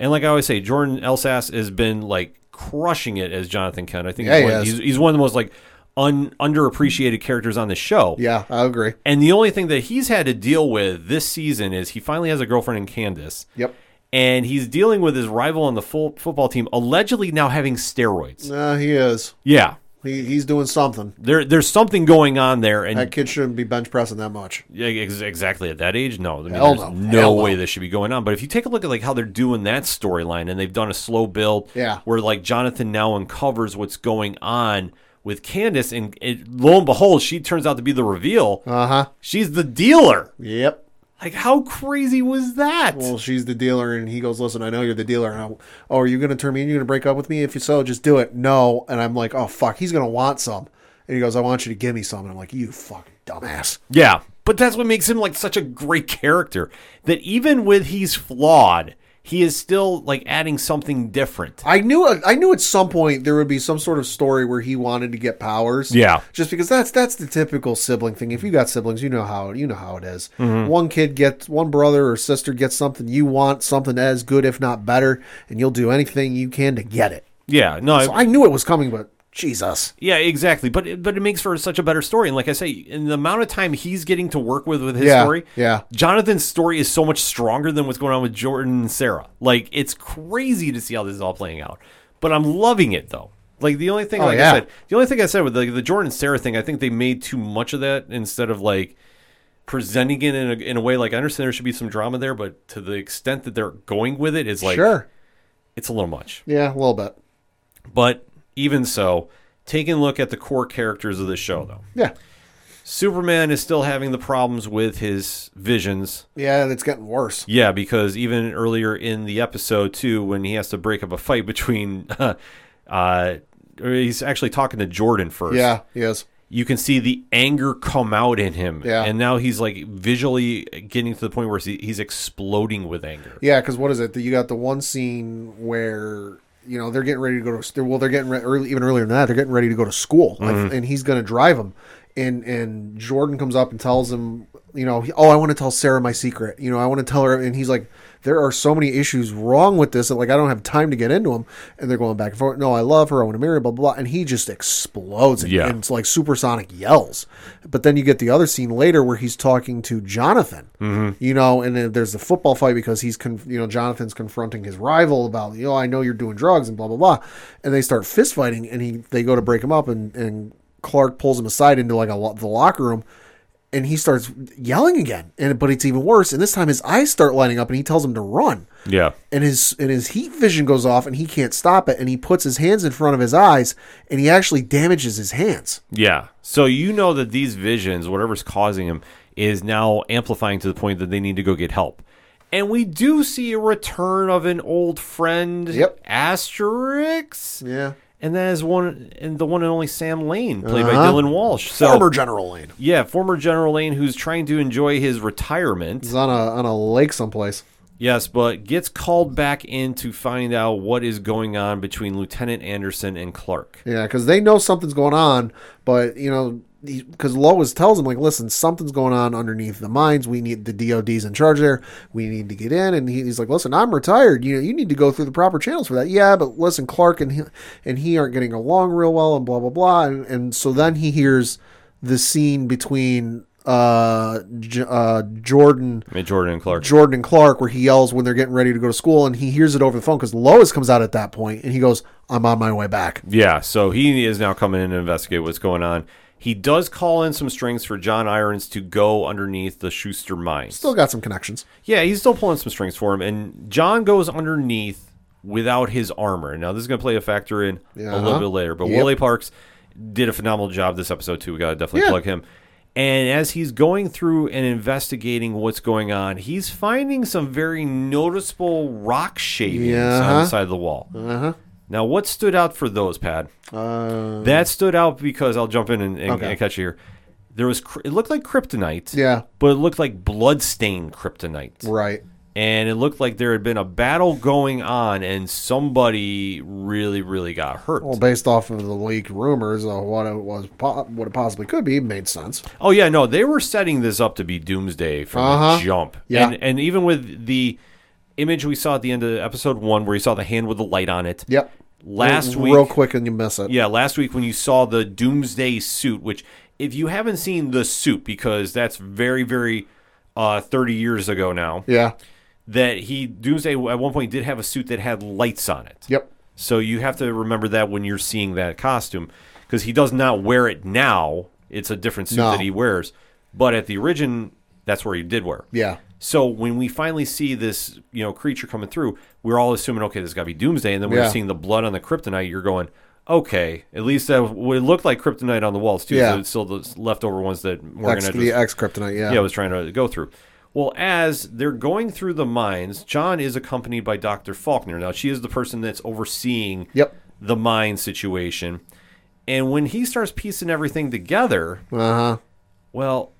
And like I always say, Jordan Elsass has been, like, crushing it as Jonathan Kent. I think he's one of the most, like, underappreciated characters on the show. Yeah, I agree. And the only thing that he's had to deal with this season is he finally has a girlfriend in Candace. Yep. And he's dealing with his rival on the football team, allegedly now having steroids. He is. Yeah. He's doing something. There's something going on there. And that kid shouldn't be bench pressing that much. Yeah, exactly. At that age, no. I mean, there's no way this should be going on. But if you take a look at, like, how they're doing that storyline, and they've done a slow build where, like, Jonathan now uncovers what's going on with Candace, and lo and behold, she turns out to be the reveal. Uh-huh. She's the dealer. Yep. Like, how crazy was that? Well, she's the dealer, and he goes, listen, I know you're the dealer. And are you going to turn me in? You're going to break up with me? If you so, just do it. No. And I'm like, oh, fuck, he's going to want some. And he goes, I want you to give me some. And I'm like, you fucking dumbass. Yeah. But that's what makes him, like, such a great character, that even with he's flawed, he is still, like, adding something different. I knew at some point there would be some sort of story where he wanted to get powers. Yeah. Just because that's the typical sibling thing. If you got siblings, you know how it is. Mm-hmm. One brother or sister gets something you want, something as good, if not better, and you'll do anything you can to get it. Yeah. No. So I knew it was coming, but Jesus. Yeah, exactly. But it makes for such a better story. And like I say, in the amount of time he's getting to work with his story, Jonathan's story is so much stronger than what's going on with Jordan and Sarah. Like, it's crazy to see how this is all playing out. But I'm loving it, though. Like, the only thing I said with, like, the Jordan and Sarah thing, I think they made too much of that instead of, like, presenting it in a way. Like, I understand there should be some drama there, but to the extent that they're going with it, it's like, sure, it's a little much. Yeah, a little bit. But even so, taking a look at the core characters of this show, though. Yeah. Superman is still having the problems with his visions. Yeah, and it's getting worse. Yeah, because even earlier in the episode, too, when he has to break up a fight between... he's actually talking to Jordan first. Yeah, he is. You can see the anger come out in him. Yeah. And now he's, like, visually getting to the point where he's exploding with anger. Yeah, because what is it? You got the one scene where... You know, they're getting ready to go to... Well, they're getting even earlier than that. They're getting ready to go to school, mm-hmm. and he's going to drive them. And Jordan comes up and tells him, you know, I want to tell Sarah my secret. You know, I want to tell her. And he's like, there are so many issues wrong with this that, like, I don't have time to get into them. And they're going back and forth. No, I love her. I want to marry her, blah, blah, blah. And he just explodes. Yeah. And it's like supersonic yells. But then you get the other scene later where he's talking to Jonathan, mm-hmm. you know, and then there's the football fight because Jonathan's confronting his rival about, you know, I know you're doing drugs and blah, blah, blah. And they start fist fighting and they go to break him up and Clark pulls him aside into like the locker room. And he starts yelling again, but it's even worse. And this time his eyes start lighting up, and he tells him to run. Yeah. And his heat vision goes off, and he can't stop it. And he puts his hands in front of his eyes, and he actually damages his hands. Yeah. So you know that these visions, whatever's causing him, is now amplifying to the point that they need to go get help. And we do see a return of an old friend, yep. Asterix. Yeah. And that is the one and only Sam Lane, played by Dylan Walsh. So, former General Lane. Yeah, former General Lane, who's trying to enjoy his retirement. He's on a lake someplace. Yes, but gets called back in to find out what is going on between Lieutenant Anderson and Clark. Yeah, because they know something's going on, but, you know, because Lois tells him, like, listen, something's going on underneath the mines. We need the DOD's in charge there. We need to get in. And he's like, listen, I'm retired. You know, you need to go through the proper channels for that. Yeah, but listen, Clark and he aren't getting along real well and blah, blah, blah. And so then he hears the scene between... Jordan and Clark, where he yells when they're getting ready to go to school, and he hears it over the phone because Lois comes out at that point and he goes, I'm on my way back. Yeah, so he is now coming in to investigate what's going on. He does call in some strings for John Irons to go underneath the Schuster mines. Still got some connections. Yeah, he's still pulling some strings for him, and John goes underneath without his armor. Now this is going to play a factor in a little bit later, but Willie Parks did a phenomenal job this episode too. We got to definitely plug him. And as he's going through and investigating what's going on, he's finding some very noticeable rock shavings on the side of the wall. Uh-huh. Now, what stood out for those, Pad? That stood out because, I'll jump in and catch you here. There was, it looked like kryptonite, but it looked like bloodstained kryptonite. Right. And it looked like there had been a battle going on and somebody really, really got hurt. Well, based off of the leaked rumors of what it possibly could be, it made sense. Oh, yeah, no, they were setting this up to be Doomsday from the jump. Yeah. And even with the image we saw at the end of episode 1 where you saw the hand with the light on it. Yep. Last week. Real quick and you miss it. Yeah, last week when you saw the Doomsday suit, which if you haven't seen the suit, because that's very, very 30 years ago now. Yeah. That Doomsday at one point did have a suit that had lights on it. Yep. So you have to remember that when you're seeing that costume, because he does not wear it now. It's a different suit that he wears. But at the origin, that's where he did wear. Yeah. So when we finally see this, you know, creature coming through, we're all assuming, okay, this has got to be Doomsday. And then we're seeing the blood on the kryptonite. You're going, okay, at least that would look like kryptonite on the walls too. Yeah. So it's still the leftover ones that Morgan Edge the ex-kryptonite. Yeah. Yeah, was trying to go through. Well, as they're going through the mines, John is accompanied by Dr. Faulkner. Now, she is the person that's overseeing the mine situation. And when he starts piecing everything together, well,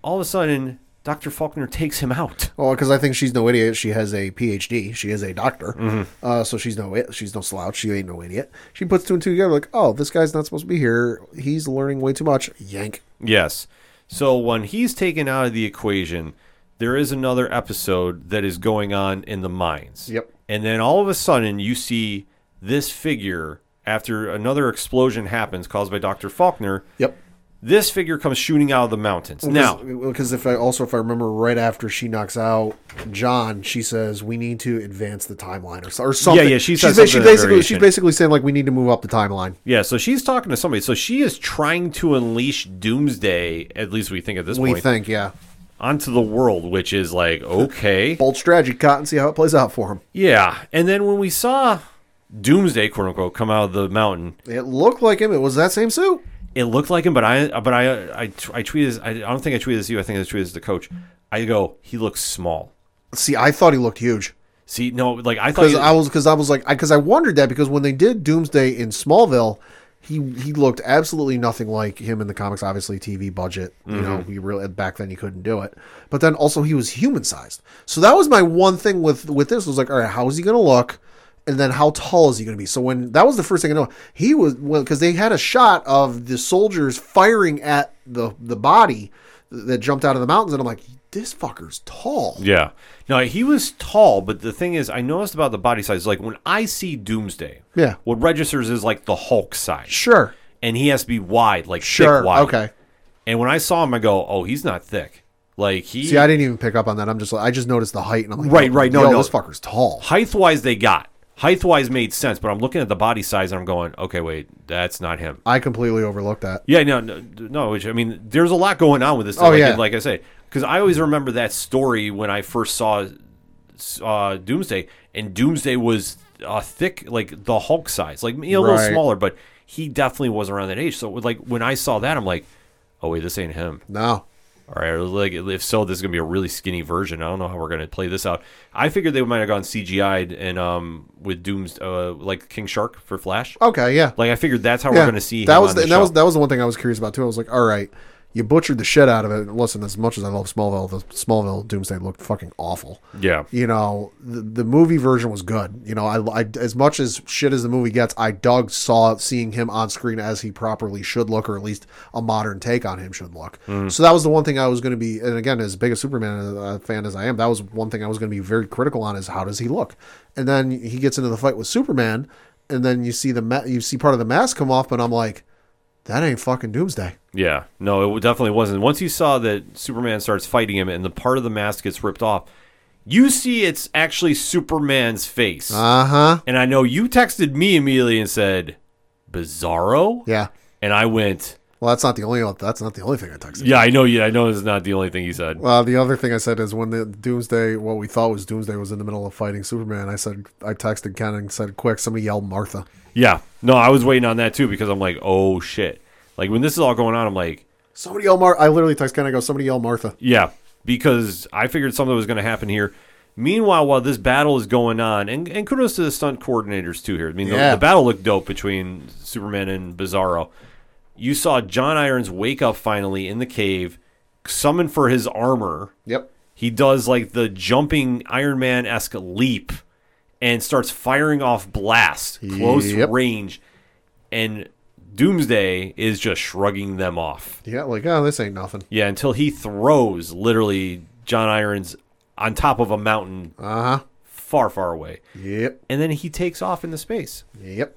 all of a sudden, Dr. Faulkner takes him out. Well, because I think she's no idiot. She has a PhD. She is a doctor. Mm-hmm. So she's no slouch. She ain't no idiot. She puts two and two together like, oh, this guy's not supposed to be here. He's learning way too much. Yank. Yes. So when he's taken out of the equation... There is another episode that is going on in the mines. Yep. And then all of a sudden you see this figure after another explosion happens caused by Dr. Faulkner. Yep. This figure comes shooting out of the mountains. Well, now, because if I remember right after she knocks out John, she says we need to advance the timeline or something. Yeah, she says she's basically saying like we need to move up the timeline. Yeah, so she's talking to somebody. So she is trying to unleash Doomsday. At least we think at this point. We think, yeah. Onto the world, which is like, okay. Bold strategy, Cotton, see how it plays out for him. Yeah. And then when we saw Doomsday, quote unquote, come out of the mountain. It looked like him. It was that same suit. It looked like him, but I tweeted, I don't think I tweeted this to you. I think I tweeted this to the coach. I go, he looks small. See, I thought he looked huge. See, no, like I thought. Because I wondered that because when they did Doomsday in Smallville, He looked absolutely nothing like him in the comics. Obviously, TV budget. You know, we really back then you couldn't do it. But then also he was human sized. So that was my one thing with this was like, all right, how is he going to look? And then how tall is he going to be? So when that was the first thing I know, he was because they had a shot of the soldiers firing at the body that jumped out of the mountains, and I'm like, this fucker's tall. Yeah. No, he was tall, but the thing is, I noticed about the body size, like when I see Doomsday, what registers is like the Hulk size. Sure. And he has to be wide, like thick wide. Okay. And when I saw him, I go, oh, he's not thick. Like he. See, I didn't even pick up on that. I'm just like, I just noticed the height, and I'm like, no, this fucker's tall. Height-wise, they got. Height-wise made sense, but I'm looking at the body size, and I'm going, okay, wait, that's not him. I completely overlooked that. Yeah, no. Which, I mean, there's a lot going on with this. Like I say. Because I always remember that story when I first saw Doomsday, and Doomsday was thick, like the Hulk size, like a little smaller, but he definitely was around that age. So like when I saw that, I'm like, oh wait, this ain't him. No. All right, like if so, this is gonna be a really skinny version. I don't know how we're gonna play this out. I figured they might have gone CGI'd and with Doomsday, like King Shark for Flash. Okay, yeah. Like I figured that's how we're gonna see him. That was the one thing I was curious about too. I was like, all right. you butchered the shit out of it. Listen, as much as I love Smallville, the Smallville Doomsday looked fucking awful. Yeah. You know, the movie version was good. You know, I as much as shit as the movie gets, I dug seeing him on screen as he properly should look, or at least a modern take on him should look. Mm. So that was the one thing I was going to be, and again, as big a Superman fan as I am, that was one thing I was going to be very critical on, is how does he look? And then he gets into the fight with Superman, and then you see you see part of the mask come off, and I'm like, that ain't fucking Doomsday. Yeah. No, it definitely wasn't. Once you saw that Superman starts fighting him and the part of the mask gets ripped off, you see it's actually Superman's face. Uh-huh. And I know you texted me immediately and said, Bizarro? Yeah. And I went... Well, that's not the only thing I texted. Yeah, I know. Yeah, I know. It's not the only thing he said. Well, the other thing I said is when the Doomsday, what we thought was Doomsday, was in the middle of fighting Superman. I said, I texted Ken and said, "Quick, somebody yell Martha." Yeah, no, I was waiting on that too, because I'm like, oh shit! Like when this is all going on, I'm like, somebody yell Martha. I literally text Ken. I go, somebody yell Martha. Yeah, because I figured something was going to happen here. Meanwhile, while this battle is going on, and kudos to the stunt coordinators too here. I mean, the battle looked dope between Superman and Bizarro. You saw John Irons wake up finally in the cave, summon for his armor. Yep. He does like the jumping Iron Man-esque leap and starts firing off blasts, close range. And Doomsday is just shrugging them off. Yeah, like, oh, this ain't nothing. Yeah, until he throws literally John Irons on top of a mountain far, far away. Yep. And then he takes off into space. Yep.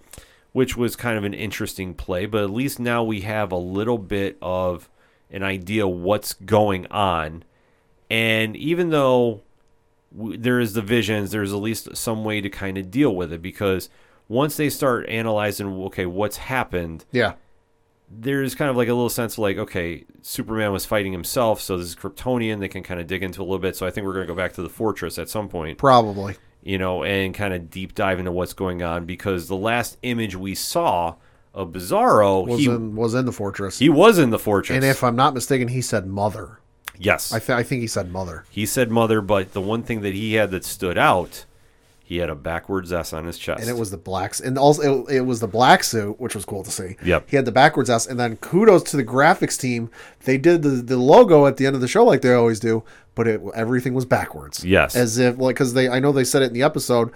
Which was kind of an interesting play, but at least now we have a little bit of an idea what's going on. And even though there is the visions, there's at least some way to kind of deal with it, because once they start analyzing, okay, what's happened, there's kind of like a little sense of like, okay, Superman was fighting himself, so this is Kryptonian. They can kind of dig into a little bit. So I think we're going to go back to the fortress at some point. Probably. You know, and kind of deep dive into what's going on, because the last image we saw of Bizarro was in the fortress. He was in the fortress. And if I'm not mistaken, he said mother. Yes. I think he said mother. He said mother, but the one thing that he had that stood out, he had a backwards S on his chest. And it was the black, and also it was the black suit, which was cool to see. Yep. He had the backwards S, and then kudos to the graphics team. They did the logo at the end of the show like they always do. But everything was backwards. Yes, as if like, because I know they said it in the episode.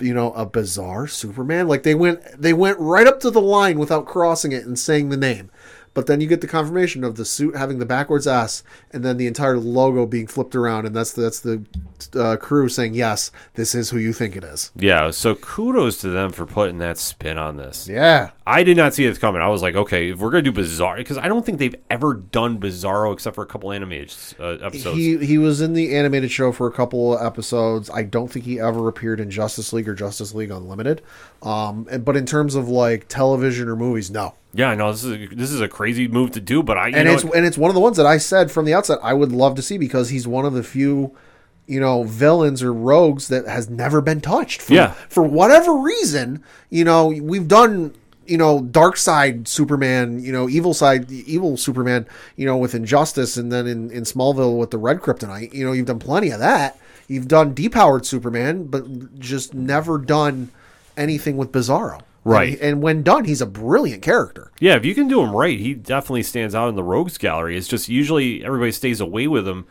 You know, a bizarre Superman. Like they went right up to the line without crossing it and saying the name. But then you get the confirmation of the suit having the backwards S, and then the entire logo being flipped around, and that's the crew saying, "Yes, this is who you think it is." Yeah. So kudos to them for putting that spin on this. Yeah, I did not see it coming. I was like, okay, if we're gonna do Bizarro, because I don't think they've ever done Bizarro except for a couple animated episodes. He was in the animated show for a couple episodes. I don't think he ever appeared in Justice League or Justice League Unlimited. But in terms of like television or movies, no. Yeah, I know this is a crazy move to do, but it's one of the ones that I said from the outset I would love to see, because he's one of the few, you know, villains or rogues that has never been touched. For whatever reason, you know, we've done, you know, dark side Superman, you know, evil Superman, you know, with Injustice, and then in Smallville with the red kryptonite. You know, you've done plenty of that. You've done depowered Superman, but just never done anything with Bizarro. Right. And when done, he's a brilliant character. Yeah, if you can do him right, he definitely stands out in the rogues gallery. It's just usually everybody stays away with him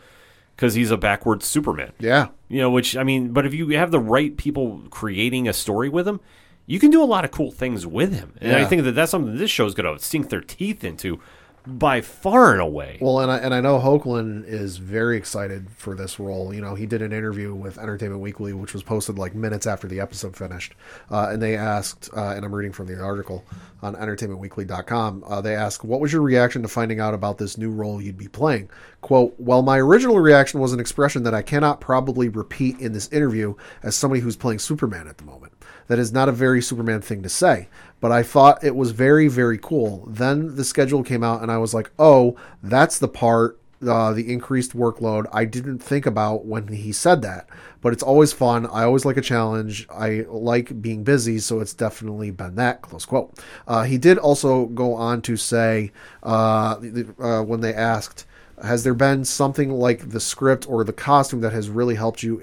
because he's a backwards Superman. Yeah. You know, which, I mean, but if you have the right people creating a story with him, you can do a lot of cool things with him. And I think that's something this show's going to sink their teeth into by far and away. Well, and I know Hoechlin is very excited for this role. You know, he did an interview with Entertainment Weekly, which was posted like minutes after the episode finished. And they asked, and I'm reading from the article on entertainmentweekly.com, they asked, what was your reaction to finding out about this new role you'd be playing? Quote, well, my original reaction was an expression that I cannot probably repeat in this interview as somebody who's playing Superman at the moment. That is not a very Superman thing to say, but I thought it was very, very cool. Then the schedule came out, and I was like, oh, that's the part, the increased workload I didn't think about when he said that. But it's always fun. I always like a challenge. I like being busy, so it's definitely been that, close quote. He did also go on to say, when they asked, Has there been something like the script or the costume that has really helped you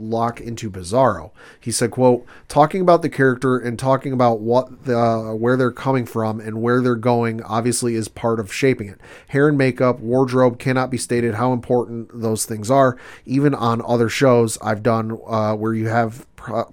lock into Bizarro? He said, quote, talking about the character and talking about where they're coming from and where they're going obviously is part of shaping it. Hair and makeup, wardrobe, cannot be stated how important those things are. Even on other shows I've done where you have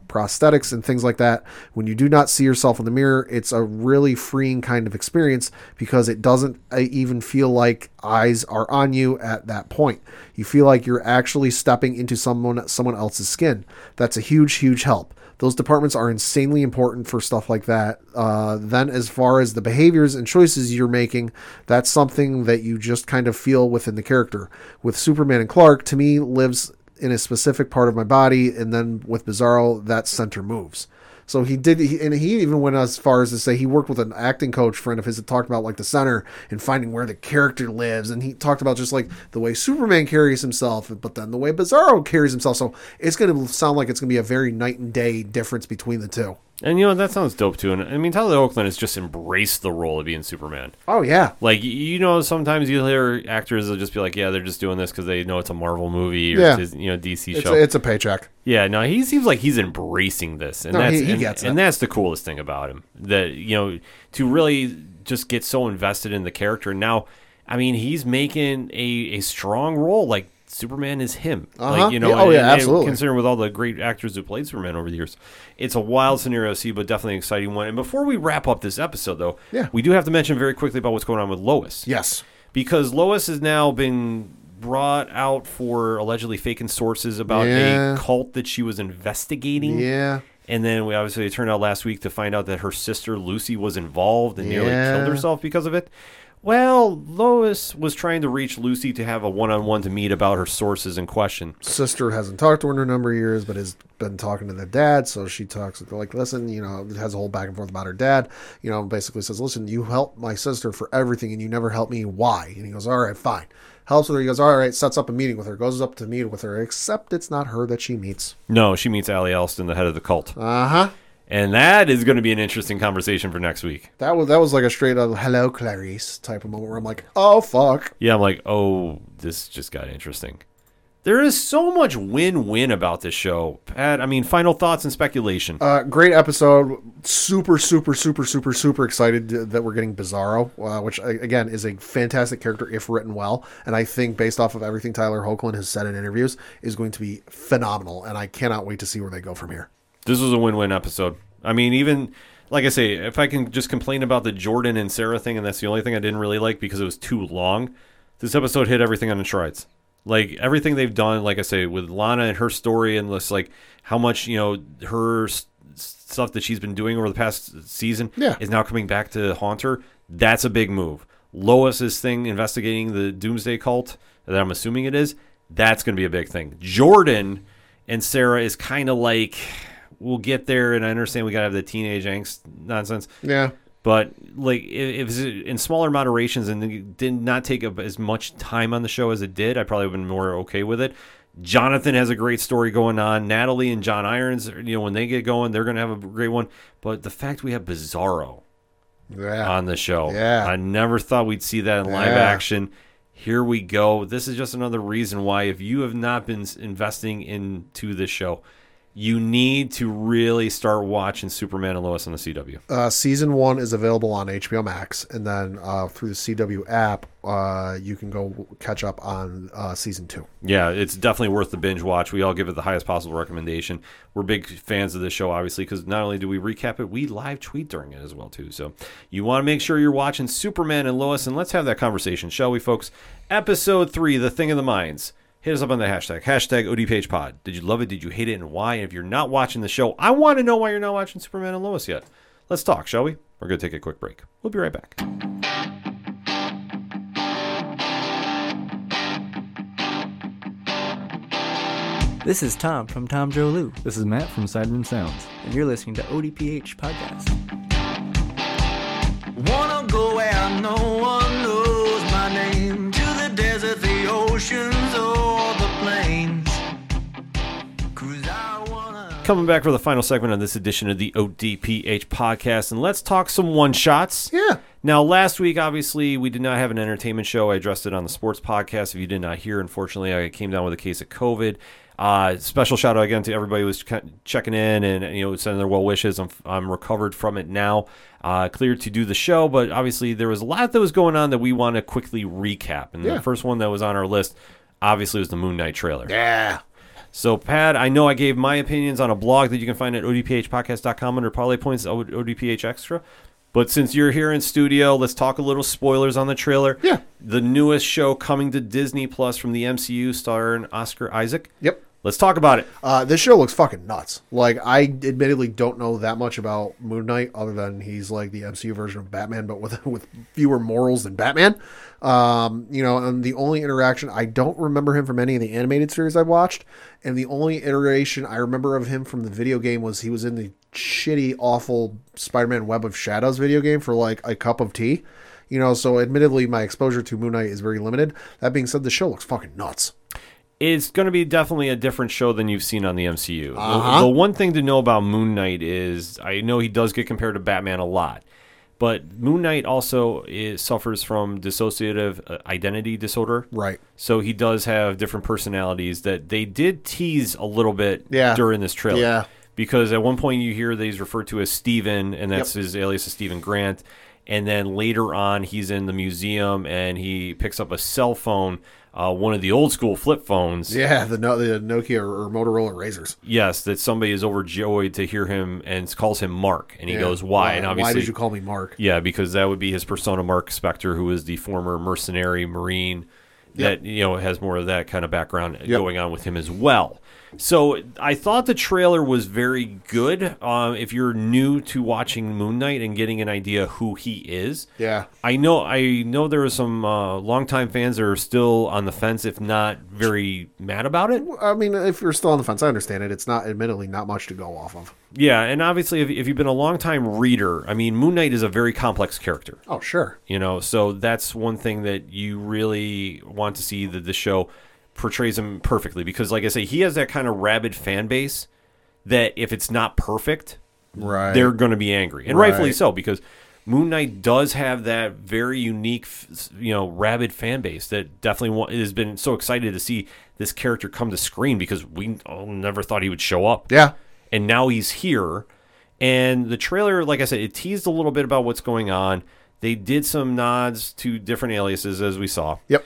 prosthetics and things like that, when you do not see yourself in the mirror, it's a really freeing kind of experience because it doesn't even feel like eyes are on you at that point. You feel like you're actually stepping into someone else's skin. That's a huge help. Those departments are insanely important for stuff like that. Then as far as the behaviors and choices you're making, that's something that you just kind of feel within the character. With Superman and Clark, to me, lives in a specific part of my body, and then with Bizarro, that center moves. So he even went as far as to say he worked with an acting coach friend of his that talked about like the center and finding where the character lives, and he talked about just like the way Superman carries himself, but then the way Bizarro carries himself. So it's going to sound like it's going to be a very night and day difference between the two. And, you know, that sounds dope, too. And, I mean, Tyler Hoechlin has just embraced the role of being Superman. Oh, yeah. Like, you know, sometimes you hear actors will just be like, yeah, they're just doing this because they know it's a Marvel movie or, it's, you know, DC show. It's a paycheck. Yeah, no, he seems like he's embracing this. And he gets it. And that's the coolest thing about him, that, you know, to really just get so invested in the character. Now, I mean, he's making a strong role, like, Superman is him. Uh-huh. Like, you know, absolutely. Considering with all the great actors who played Superman over the years, it's a wild scenario to see, but definitely an exciting one. And before we wrap up this episode, though, we do have to mention very quickly about what's going on with Lois. Yes. Because Lois has now been brought out for allegedly faking sources about a cult that she was investigating. Yeah. And then we obviously turned out last week to find out that her sister Lucy was involved and nearly killed herself because of it. Well, Lois was trying to reach Lucy to have a one-on-one to meet about her sources in question. Sister hasn't talked to her in a number of years, but has been talking to the dad, so she talks like, listen, you know, has a whole back and forth about her dad, you know, basically says, listen, you helped my sister for everything, and you never helped me, why? And he goes, all right, fine. Helps with her, he goes, all right, sets up a meeting with her, goes up to meet with her, except it's not her that she meets. No, she meets Allie Alston, the head of the cult. Uh-huh. And that is going to be an interesting conversation for next week. That was like a straight up hello Clarice type of moment where I'm like, oh fuck. Yeah, I'm like, oh, this just got interesting. There is so much win-win about this show. Pat, I mean, final thoughts and speculation. Great episode. Super excited that we're getting Bizarro, which, again, is a fantastic character if written well. And I think based off of everything Tyler Hoechlin has said in interviews is going to be phenomenal. And I cannot wait to see where they go from here. This was a win-win episode. I mean, even, like I say, if I can just complain about the Jordan and Sarah thing, and that's the only thing I didn't really like because it was too long, this episode hit everything on its strides. Like, everything they've done, like I say, with Lana and her story and this, like, how much, you know, her stuff that she's been doing over the past season is now coming back to haunt her. That's a big move. Lois's thing investigating the Doomsday cult, that I'm assuming it is, that's going to be a big thing. Jordan and Sarah is kind of like... We'll get there, and I understand we got to have the teenage angst nonsense. Yeah. But, like, if it's in smaller moderations and it did not take up as much time on the show as it did, I probably would have been more okay with it. Jonathan has a great story going on. Natalie and John Irons, you know, when they get going, they're going to have a great one. But the fact we have Bizarro on the show, I never thought we'd see that in live action. Here we go. This is just another reason why, if you have not been investing into this show, you need to really start watching Superman and Lois on the CW. Season 1 is available on HBO Max, and then through the CW app, you can go catch up on Season 2. Yeah, it's definitely worth the binge watch. We all give it the highest possible recommendation. We're big fans of this show, obviously, because not only do we recap it, we live tweet during it as well, too. So you want to make sure you're watching Superman and Lois, and let's have that conversation, shall we, folks? Episode 3, The Thing of the Minds. Hit us up on the hashtag ODPHpod. Did you love it? Did you hate it? And why? And if you're not watching the show, I want to know why you're not watching Superman and Lois yet. Let's talk, shall we? We're going to take a quick break. We'll be right back. This is Tom from Tom Joe Lou. This is Matt from Sideroom Sounds. And you're listening to ODPH Podcast. Wanna go where no one knows my name, to the desert, the oceans, coming back for the final segment on this edition of the ODPH podcast, and let's talk some one-shots. Yeah. Now, last week, obviously, we did not have an entertainment show. I addressed it on the sports podcast. If you did not hear, unfortunately, I came down with a case of COVID. Special shout out again to everybody who was checking in and, you know, sending their well wishes. I'm recovered from it now, cleared to do the show, but obviously there was a lot that was going on that we want to quickly recap. And the first one that was on our list, obviously, was the Moon Knight trailer. Yeah. So, Pat, I know I gave my opinions on a blog that you can find at odphpodcast.com under Parlay Points, ODPH Extra. But since you're here in studio, let's talk a little spoilers on the trailer. Yeah. The newest show coming to Disney Plus from the MCU starring Oscar Isaac. Yep. Let's talk about it. This show looks fucking nuts. Like, I admittedly don't know that much about Moon Knight other than he's like the MCU version of Batman, but with fewer morals than Batman. You know, and the only interaction, I don't remember him from any of the animated series I watched, and the only iteration I remember of him from the video game was he was in the shitty, awful Spider-Man Web of Shadows video game for like a cup of tea. You know, so admittedly, my exposure to Moon Knight is very limited. That being said, the show looks fucking nuts. It's going to be definitely a different show than you've seen on the MCU. Uh-huh. The one thing to know about Moon Knight is I know he does get compared to Batman a lot, but Moon Knight also suffers from dissociative identity disorder. Right. So he does have different personalities that they did tease a little bit during this trailer. Yeah. Because at one point you hear that he's referred to as Steven, and that's his alias is Steven Grant. And then later on, he's in the museum, and he picks up a cell phone, one of the old-school flip phones. Yeah, the Nokia or Motorola Razors. Yes, that somebody is overjoyed to hear him and calls him Mark, and he goes, why? And obviously, why did you call me Mark? Yeah, because that would be his persona, Mark Spector, who is the former mercenary Marine that you know has more of that kind of background going on with him as well. So I thought the trailer was very good. If you're new to watching Moon Knight and getting an idea who he is, I know there are some longtime fans that are still on the fence, if not very mad about it. I mean, if you're still on the fence, I understand it. It's not, admittedly, not much to go off of. Yeah, and obviously, if you've been a longtime reader, I mean, Moon Knight is a very complex character. Oh, sure. You know, so that's one thing that you really want to see that the show portrays him perfectly, because like I say, he has that kind of rabid fan base that if it's not perfect, they're going to be angry, and rightfully so, because Moon Knight does have that very unique, you know, rabid fan base that definitely has been so excited to see this character come to screen, because we never thought he would show up. Yeah. And now he's here, and the trailer, like I said, it teased a little bit about what's going on. They did some nods to different aliases, as we saw. Yep.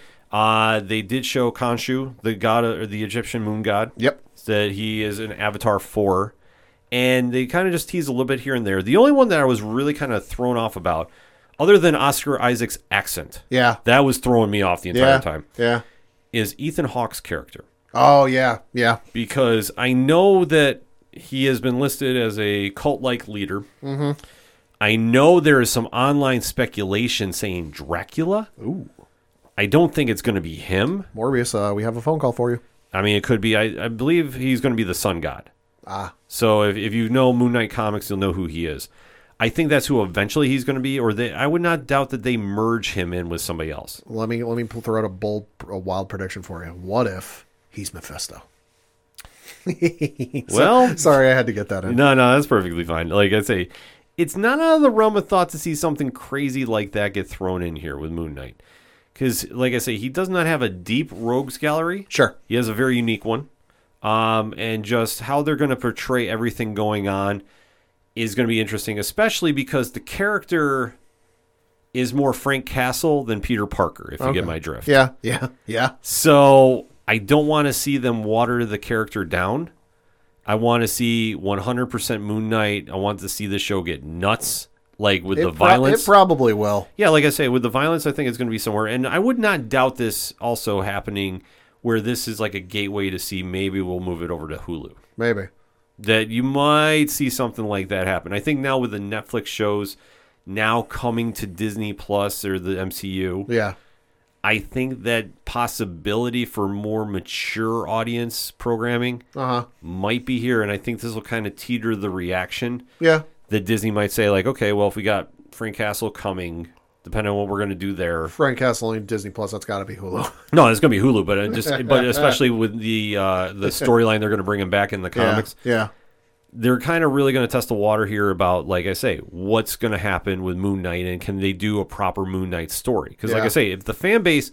They did show Khonshu, the god or the Egyptian moon god. Yep. That he is an avatar for. And they kind of just tease a little bit here and there. The only one that I was really kind of thrown off about, other than Oscar Isaac's accent. Yeah. That was throwing me off the entire time. Yeah. Is Ethan Hawke's character. Oh, yeah. Yeah. Because I know that he has been listed as a cult-like leader. Mm-hmm. I know there is some online speculation saying Dracula. Ooh. I don't think it's going to be him. Morbius, we have a phone call for you. I mean, it could be. I believe he's going to be the sun god. Ah. So if you know Moon Knight comics, you'll know who he is. I think that's who eventually he's going to be, or I would not doubt that they merge him in with somebody else. Let me throw out a wild prediction for you. What if he's Mephisto? Well. Sorry, I had to get that in. No, that's perfectly fine. Like I say, it's not out of the realm of thought to see something crazy like that get thrown in here with Moon Knight. Because, like I say, he does not have a deep rogues gallery. Sure. He has a very unique one. And just how they're going to portray everything going on is going to be interesting, especially because the character is more Frank Castle than Peter Parker, if you get my drift. Yeah. So I don't want to see them water the character down. I want to see 100% Moon Knight. I want to see the show get nuts. Like with the violence. It probably will. Yeah, like I say, with the violence, I think it's going to be somewhere. And I would not doubt this also happening where this is like a gateway to see maybe we'll move it over to Hulu. Maybe. That you might see something like that happen. I think now with the Netflix shows now coming to Disney Plus or the MCU. Yeah. I think that possibility for more mature audience programming might be here. And I think this will kind of teeter the reaction. Yeah. That Disney might say, like, okay, well, if we got Frank Castle coming, depending on what we're going to do there. Frank Castle and Disney Plus, that's got to be Hulu. No, it's going to be Hulu, but especially with the storyline they're going to bring him back in the comics. Yeah. they're kind of really going to test the water here about, like I say, what's going to happen with Moon Knight, and can they do a proper Moon Knight story? Because, like I say, if the fan base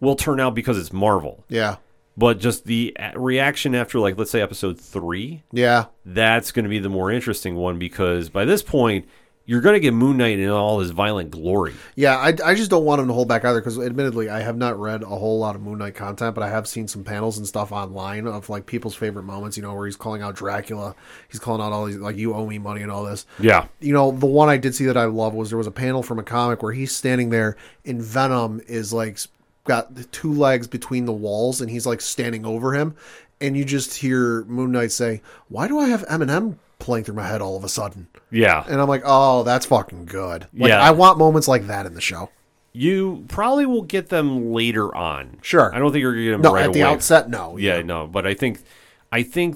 will turn out because it's Marvel. Yeah. But just the reaction after, like, let's say episode 3. Yeah. That's going to be the more interesting one, because by this point, you're going to get Moon Knight in all his violent glory. Yeah, I just don't want him to hold back either, because admittedly, I have not read a whole lot of Moon Knight content, but I have seen some panels and stuff online of, like, people's favorite moments, you know, where he's calling out Dracula. He's calling out all these, like, you owe me money and all this. Yeah. You know, the one I did see that I love was there was a panel from a comic where he's standing there and Venom is, like, got the two legs between the walls and he's, like, standing over him. And you just hear Moon Knight say, "Why do I have M&M playing through my head all of a sudden?" Yeah. And I'm like, oh, that's fucking good. Like, yeah. I want moments like that in the show. You probably will get them later on. Sure. I don't think you're going to get them right away. No, at the outset, no. Yeah, no. But I think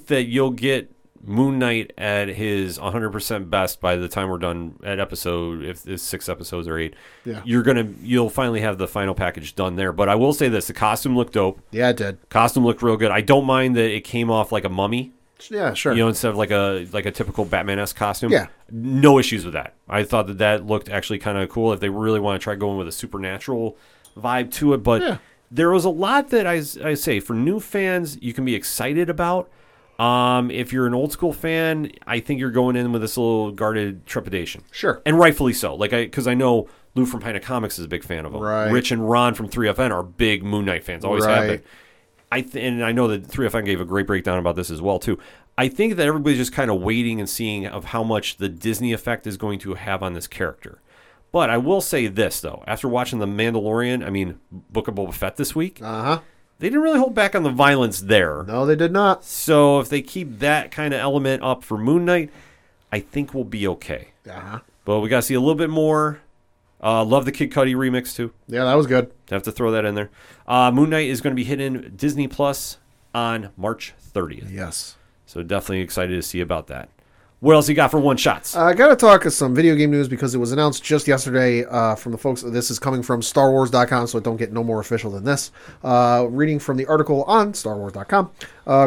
that you'll get Moon Knight at his 100% best by the time we're done at episode, if it's 6 episodes or 8. Yeah. You'll finally have the final package done there. But I will say this, the costume looked dope. Yeah, it did. Costume looked real good. I don't mind that it came off like a mummy. Yeah, sure. You know, instead of like a typical Batman-esque costume. Yeah. No issues with that. I thought that looked actually kind of cool if they really want to try going with a supernatural vibe to it. But there was a lot that I say for new fans, you can be excited about. If you're an old school fan, I think you're going in with this little guarded trepidation. Sure. And rightfully so. Like, because I know Lou from Pina Comics is a big fan of them. Right. Rich and Ron from 3FN are big Moon Knight fans. Always have been. And I know that 3FN gave a great breakdown about this as well, too. I think that everybody's just kind of waiting and seeing of how much the Disney effect is going to have on this character. But I will say this, though. After watching The Mandalorian, Book of Boba Fett this week, they didn't really hold back on the violence there. No, they did not. So if they keep that kind of element up for Moon Knight, I think we'll be okay. But we got to see a little bit more. Love the Kid Cudi remix, too. Yeah, that was good. Have to throw that in there. Moon Knight is going to be hitting Disney Plus on March 30th. Yes. So definitely excited to see about that. What else you got for one shots? I got to talk some video game news because it was announced just yesterday from the folks. This is coming from StarWars.com, so it don't get no more official than this. Reading from the article on StarWars.com,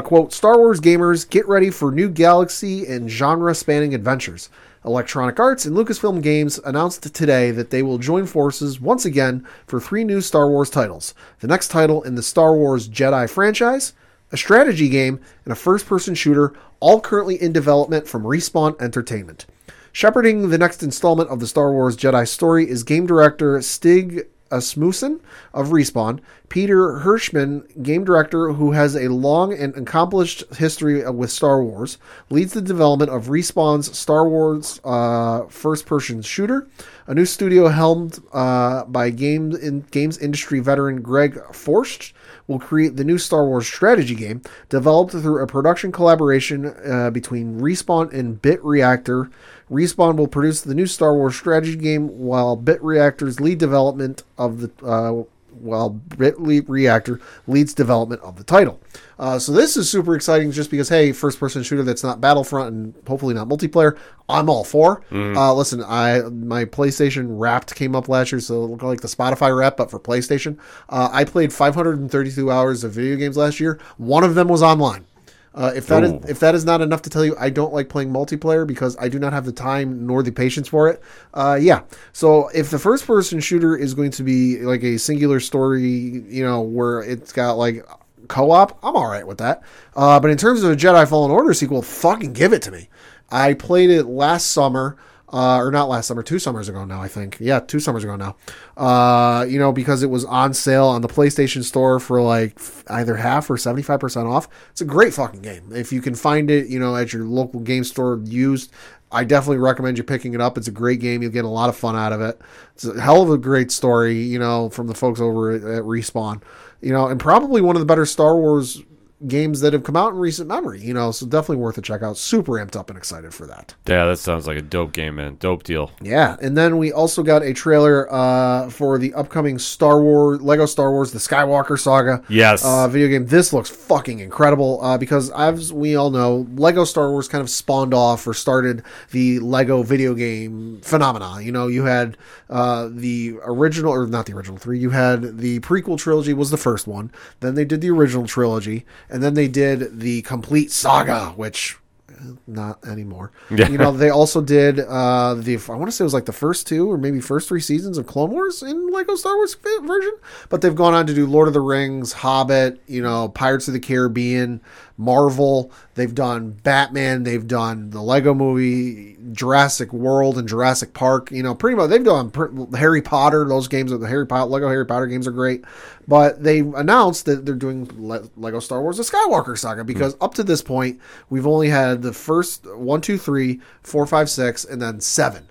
quote, "Star Wars gamers, get ready for new galaxy and genre-spanning adventures. Electronic Arts and Lucasfilm Games announced today that they will join forces once again for 3 new Star Wars titles. The next title in the Star Wars Jedi franchise, a strategy game, and a first-person shooter, all currently in development from Respawn Entertainment. Shepherding the next installment of the Star Wars Jedi story is game director Stig Asmussen of Respawn, Peter Hirschman, game director who has a long and accomplished history with Star Wars, leads the development of Respawn's Star Wars first-person shooter, a new studio helmed by games industry veteran Greg Forst, will create the new Star Wars strategy game developed through a production collaboration between Respawn and Bit Reactor. Respawn will produce the new Star Wars strategy game while Bit Reactor's lead development of the leads development of the title." So this is super exciting just because, hey, first-person shooter that's not Battlefront and hopefully not multiplayer, I'm all for. Listen, my PlayStation Wrapped came up last year, so it looked like the Spotify Wrapped, but for PlayStation. I played 532 hours of video games last year. One of them was online. If that is not enough to tell you I don't like playing multiplayer because I do not have the time nor the patience for it, So if the first-person shooter is going to be like a singular story, you know, where it's got like co-op, I'm all right with that. But in terms of a Jedi Fallen Order sequel, fucking give it to me. I played it last summer. Or not last summer, 2 summers ago now, I think. Yeah, 2 summers ago now. Because it was on sale on the PlayStation Store for like either half or 75% off. It's a great fucking game. If you can find it, at your local game store used, I definitely recommend you picking it up. It's a great game. You'll get a lot of fun out of it. It's a hell of a great story, from the folks over at Respawn. And probably one of the better Star Wars games that have come out in recent memory, so definitely worth a check out. Super amped up and excited for that. Yeah, that sounds like a dope game, man. Dope deal. Yeah, and then we also got a trailer for the upcoming Lego Star Wars, the Skywalker Saga. Yes. Video game. This looks fucking incredible because, as we all know, Lego Star Wars kind of spawned off or started the Lego video game phenomena. You had you had the prequel trilogy was the first one. Then they did the original trilogy. And then they did the complete saga, which Not anymore. Yeah. You know, they also did I want to say it was like the first two or maybe first three seasons of Clone Wars in Lego Star Wars version. But they've gone on to do Lord of the Rings, Hobbit, you know, Pirates of the Caribbean, Marvel. They've done Batman. They've done the Lego movie, Jurassic World and Jurassic Park. You know, pretty much they've done Harry Potter. Those games, the Lego Harry Potter games are great. But they announced that they're doing Lego Star Wars, the Skywalker Saga, because up to this point, we've only had the first 1, 2, 3, 4, 5, 6, and then 7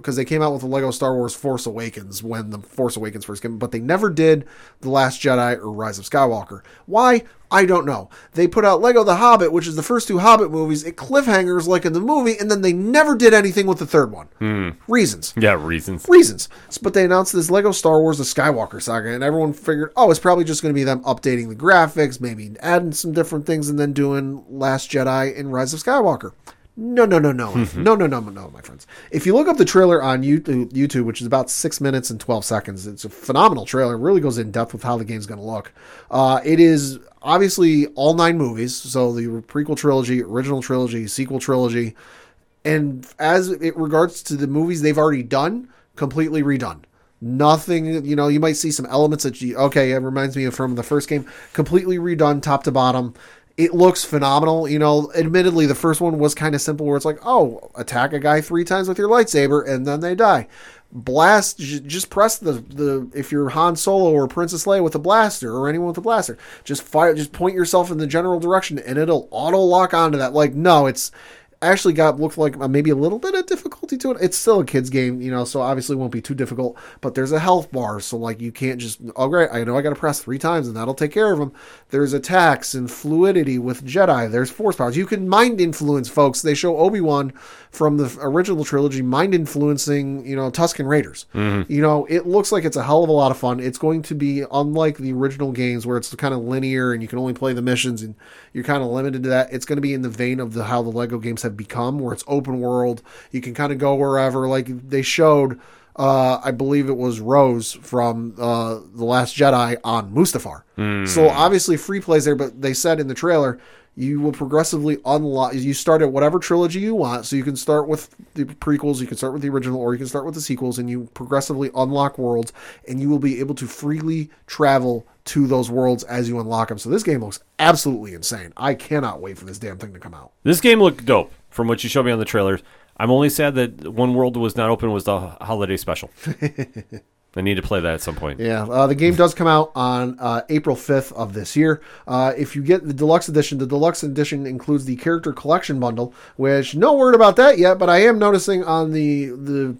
because they came out with the Lego Star Wars Force Awakens when the Force Awakens first came, but they never did The Last Jedi or Rise of Skywalker. Why? I don't know. They put out Lego The Hobbit, which is the first 2 Hobbit movies, at cliffhangers like in the movie, and then they never did anything with the third one. Reasons. Yeah, reasons. But they announced this Lego Star Wars The Skywalker Saga, and everyone figured, oh, it's probably just going to be them updating the graphics, maybe adding some different things, and then doing Last Jedi and Rise of Skywalker. No, my friends. If you look up the trailer on YouTube, which is about 6 minutes and 12 seconds, it's a phenomenal trailer. It really goes in depth with how the game's going to look. It is obviously all 9 movies, so the prequel trilogy, original trilogy, sequel trilogy, and as it regards to the movies they've already done, completely redone. Nothing, you know, you might see some elements that it reminds me of from the first game, completely redone top to bottom. It looks phenomenal. You know, admittedly, the first one was kind of simple where it's like, oh, attack a guy 3 times with your lightsaber and then they die. Blast, just press the if you're Han Solo or Princess Leia with a blaster or anyone with a blaster, just point yourself in the general direction and it'll auto lock onto that. Like, no, it's actually looked like maybe a little bit of difficulty to it. It's still a kid's game, you know, so obviously it won't be too difficult, but there's a health bar, so like you can't just, oh great, I know I got to press 3 times and that'll take care of them. There's attacks and fluidity with Jedi. There's force powers. You can mind influence, folks. They show Obi-Wan from the original trilogy mind influencing, you know, Tusken Raiders. Mm-hmm. You know, it looks like it's a hell of a lot of fun. It's going to be unlike the original games where it's kind of linear and you can only play the missions and you're kind of limited to that. It's going to be in the vein of how the Lego games have become, where it's open world, you can kind of go wherever. Like they showed I believe it was Rose from The Last Jedi on Mustafar. So obviously free plays there, but they said in the trailer you will progressively unlock, you start at whatever trilogy you want, so you can start with the prequels, you can start with the original, or you can start with the sequels, and you progressively unlock worlds and you will be able to freely travel to those worlds as you unlock them. So this game looks absolutely insane. I cannot wait for this damn thing to come out. This game looked dope from what you showed me on the trailers. I'm only sad that one world was not open, was the holiday special. I need to play that at some point. Yeah, the game does come out on April 5th of this year. If you get the Deluxe Edition includes the Character Collection Bundle, which no word about that yet, but I am noticing on the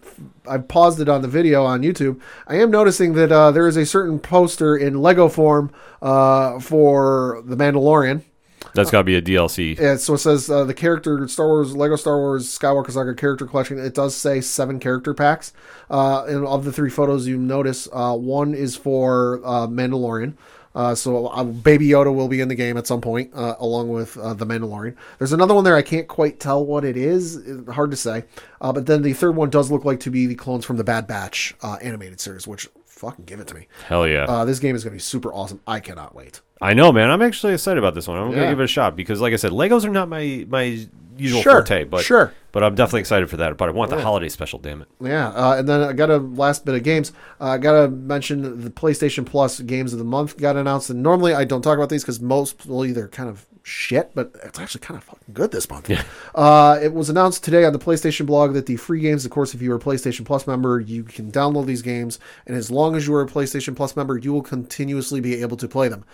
I paused it on the video on YouTube. I am noticing that there is a certain poster in Lego form for The Mandalorian. That's got to be a DLC. Yeah, so it says the character Lego Star Wars Skywalker Saga character collection. It does say 7 character packs. And of the 3 photos, you notice one is for Mandalorian. So Baby Yoda will be in the game at some point, along with the Mandalorian. There's another one there. I can't quite tell what it is. It's hard to say. But then the third one does look like to be the clones from the Bad Batch animated series, which fucking give it to me. Hell yeah. This game is going to be super awesome. I cannot wait. I know, man. I'm actually excited about this one. I'm going to give it a shot because, like I said, Legos are not my usual forte, but I'm definitely excited for that. But I want the holiday special, damn it. Yeah, and then I got a last bit of games. I got to mention the PlayStation Plus Games of the Month got announced, and normally I don't talk about these because mostly they're kind of shit, but it's actually kind of fucking good this month. Yeah. It was announced today on the PlayStation blog that the free games, of course, if you are a PlayStation Plus member, you can download these games, and as long as you are a PlayStation Plus member, you will continuously be able to play them.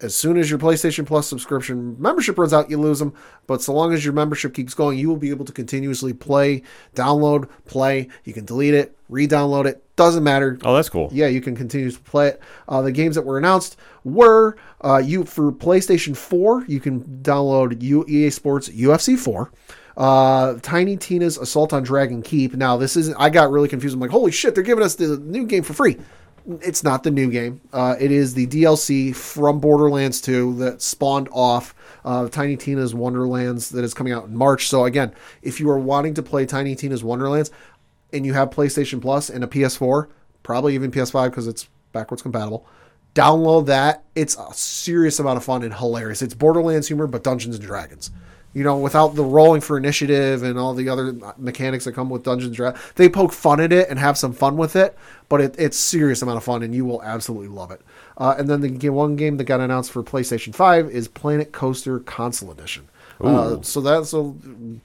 As soon as your PlayStation Plus subscription membership runs out, you lose them. But so long as your membership keeps going, you will be able to continuously play. You can delete it, re-download it. Doesn't matter. Oh, that's cool. Yeah, you can continue to play it. The games that were announced were for PlayStation 4, you can download EA Sports UFC 4. Tiny Tina's Assault on Dragon Keep. Now, this isn't... I got really confused. I'm like, holy shit, they're giving us the new game for free. It's not the new game. It is the DLC from Borderlands 2 that spawned off Tiny Tina's Wonderlands that is coming out in March. So again, if you are wanting to play Tiny Tina's Wonderlands and you have PlayStation Plus and a PS4, probably even PS5 because it's backwards compatible, download that. It's a serious amount of fun and hilarious. It's Borderlands humor, but Dungeons and Dragons. You know, without the rolling for initiative and all the other mechanics that come with Dungeons & Dragons. They poke fun at it and have some fun with it, but it's serious amount of fun, and you will absolutely love it. And then the one game that got announced for PlayStation 5 is Planet Coaster Console Edition. So that's a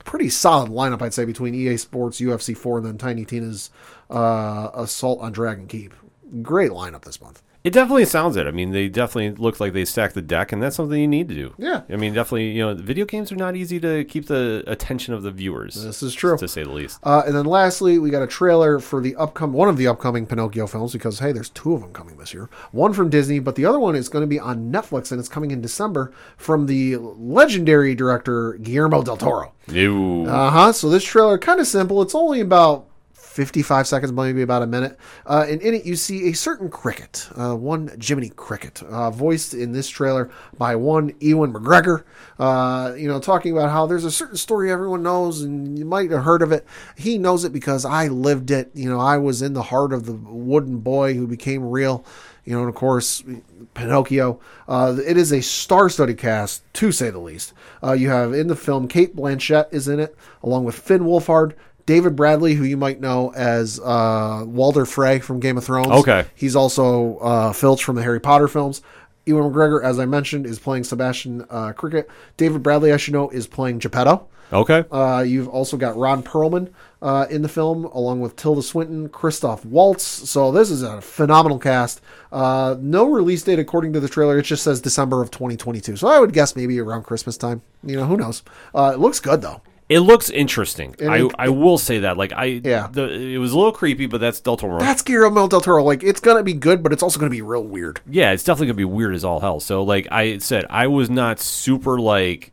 pretty solid lineup, I'd say, between EA Sports, UFC 4, and then Tiny Tina's Assault on Dragon Keep. Great lineup this month. It definitely sounds it. I mean, they definitely look like they stacked the deck, and that's something you need to do. Yeah. I mean, definitely, you know, video games are not easy to keep the attention of the viewers. This is true. To say the least. And then lastly, we got a trailer for the upcoming Pinocchio films, because, hey, there's two of them coming this year. One from Disney, but the other one is going to be on Netflix, and it's coming in December from the legendary director Guillermo del Toro. Ew. Uh-huh. So this trailer, kind of simple. It's only about 55 seconds, maybe about a minute. And in it, you see a certain cricket, one Jiminy Cricket, voiced in this trailer by one Ewan McGregor, talking about how there's a certain story everyone knows and you might have heard of it. He knows it because I lived it. You know, I was in the heart of the wooden boy who became real. You know, and of course, Pinocchio. It is a star-studded cast, to say the least. You have in the film, Cate Blanchett is in it, along with Finn Wolfhard, David Bradley, who you might know as Walder Frey from Game of Thrones. Okay. He's also Filch from the Harry Potter films. Ewan McGregor, as I mentioned, is playing Sebastian Cricket. David Bradley, I should know, is playing Geppetto. Okay. You've also got Ron Perlman in the film, along with Tilda Swinton, Christoph Waltz. So this is a phenomenal cast. No release date according to the trailer. It just says December of 2022. So I would guess maybe around Christmas time. You know, who knows? It looks good, though. It looks interesting. I will say that. It was a little creepy, but that's Del Toro. That's Guillermo del Toro. Like, it's going to be good, but it's also going to be real weird. Yeah, it's definitely going to be weird as all hell. So, like I said, I was not super, like,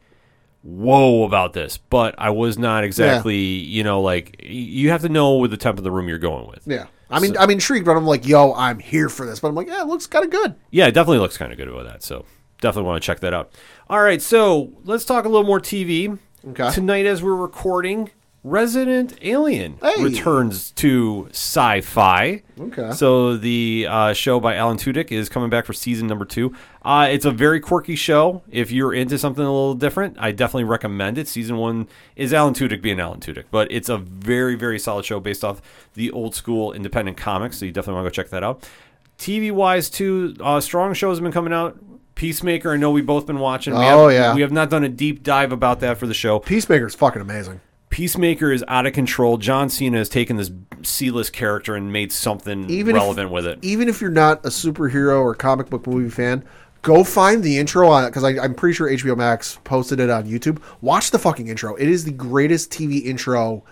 whoa about this, but I was not exactly, you have to know with the temp of the room you're going with. Yeah. I'm intrigued, but I'm like, yo, I'm here for this. But I'm like, yeah, it looks kind of good. Yeah, it definitely looks kind of good about that. So, definitely want to check that out. All right, so let's talk a little more TV. Okay. Tonight, as we're recording, Resident Alien returns to Sci-Fi. Okay. So the show by Alan Tudyk is coming back for season number 2. It's a very quirky show. If you're into something a little different, I definitely recommend it. Season 1 is Alan Tudyk being Alan Tudyk, but it's a very, very solid show based off the old school independent comics, so you definitely want to go check that out. TV-wise, too, strong shows have been coming out. Peacemaker, I know we've both been watching. We have not done a deep dive about that for the show. Peacemaker's fucking amazing. Peacemaker is out of control. John Cena has taken this C-list character and made something relevant with it. Even if you're not a superhero or comic book movie fan, go find the intro on it, because I'm pretty sure HBO Max posted it on YouTube. Watch the fucking intro. It is the greatest TV intro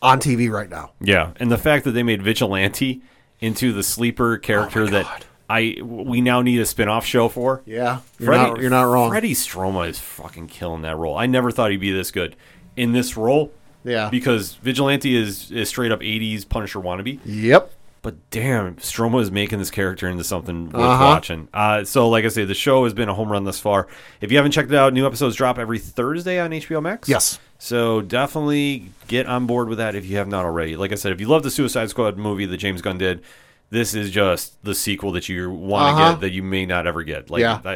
on TV right now. Yeah, and the fact that they made Vigilante into the sleeper character we now need a spin-off show for. Yeah, you're not wrong. Freddie Stroma is fucking killing that role. I never thought he'd be this good in this role. Yeah, because Vigilante is straight up 80s Punisher wannabe. Yep. But damn, Stroma is making this character into something worth watching. So like I say, the show has been a home run thus far. If you haven't checked it out, new episodes drop every Thursday on HBO Max. Yes. So definitely get on board with that if you have not already. Like I said, if you love the Suicide Squad movie that James Gunn did, this is just the sequel that you want to get that you may not ever get.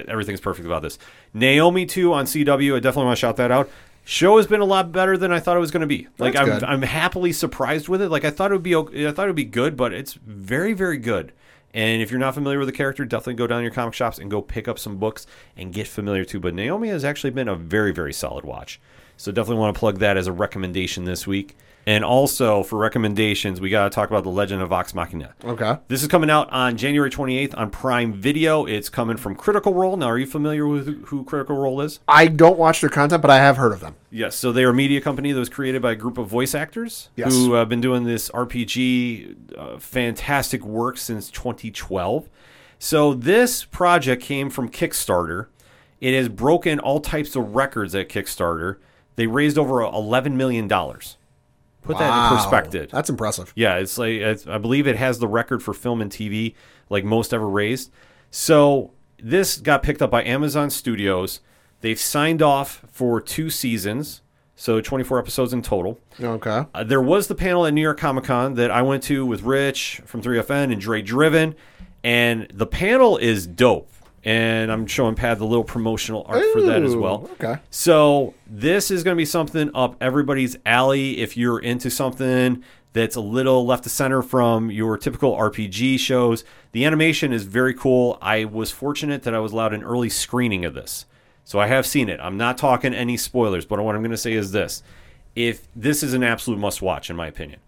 Everything's perfect about this. Naomi, too, on CW. I definitely want to shout that out. Show has been a lot better than I thought it was going to be. I'm happily surprised with it. Like, I thought it would be okay, I thought it would be good, but it's very, very good. And if you're not familiar with the character, definitely go down to your comic shops and go pick up some books and get familiar, too. But Naomi has actually been a very, very solid watch. So definitely want to plug that as a recommendation this week. And also, for recommendations, we got to talk about The Legend of Vox Machina. Okay. This is coming out on January 28th on Prime Video. It's coming from Critical Role. Now, are you familiar with who Critical Role is? I don't watch their content, but I have heard of them. Yes. So they are a media company that was created by a group of voice actors who have been doing this RPG fantastic work since 2012. So this project came from Kickstarter. It has broken all types of records at Kickstarter. They raised over $11 million. Put that in perspective. That's impressive. Yeah, I believe it has the record for film and TV, like most ever raised. So this got picked up by Amazon Studios. They've signed off for 2 seasons, so 24 episodes in total. Okay. There was the panel at New York Comic Con that I went to with Rich from 3FN and Dre Driven, and the panel is dope. And I'm showing Pat the little promotional art for that as well. Okay. So this is going to be something up everybody's alley if you're into something that's a little left of center from your typical RPG shows. The animation is very cool. I was fortunate that I was allowed an early screening of this. So I have seen it. I'm not talking any spoilers, but what I'm going to say is this. If this is an absolute must-watch, in my opinion.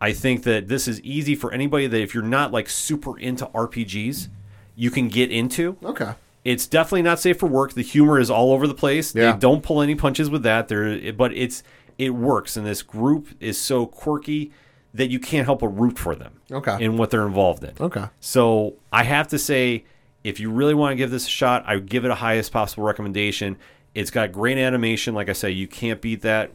I think that this is easy for anybody that if you're not like super into RPGs, you can get into. Okay. It's definitely not safe for work. The humor is all over the place. Yeah. They don't pull any punches with that. But it works, and this group is so quirky that you can't help but root for them. Okay. In what they're involved in. Okay. So I have to say, if you really want to give this a shot, I would give it a highest possible recommendation. It's got great animation. Like I say, you can't beat that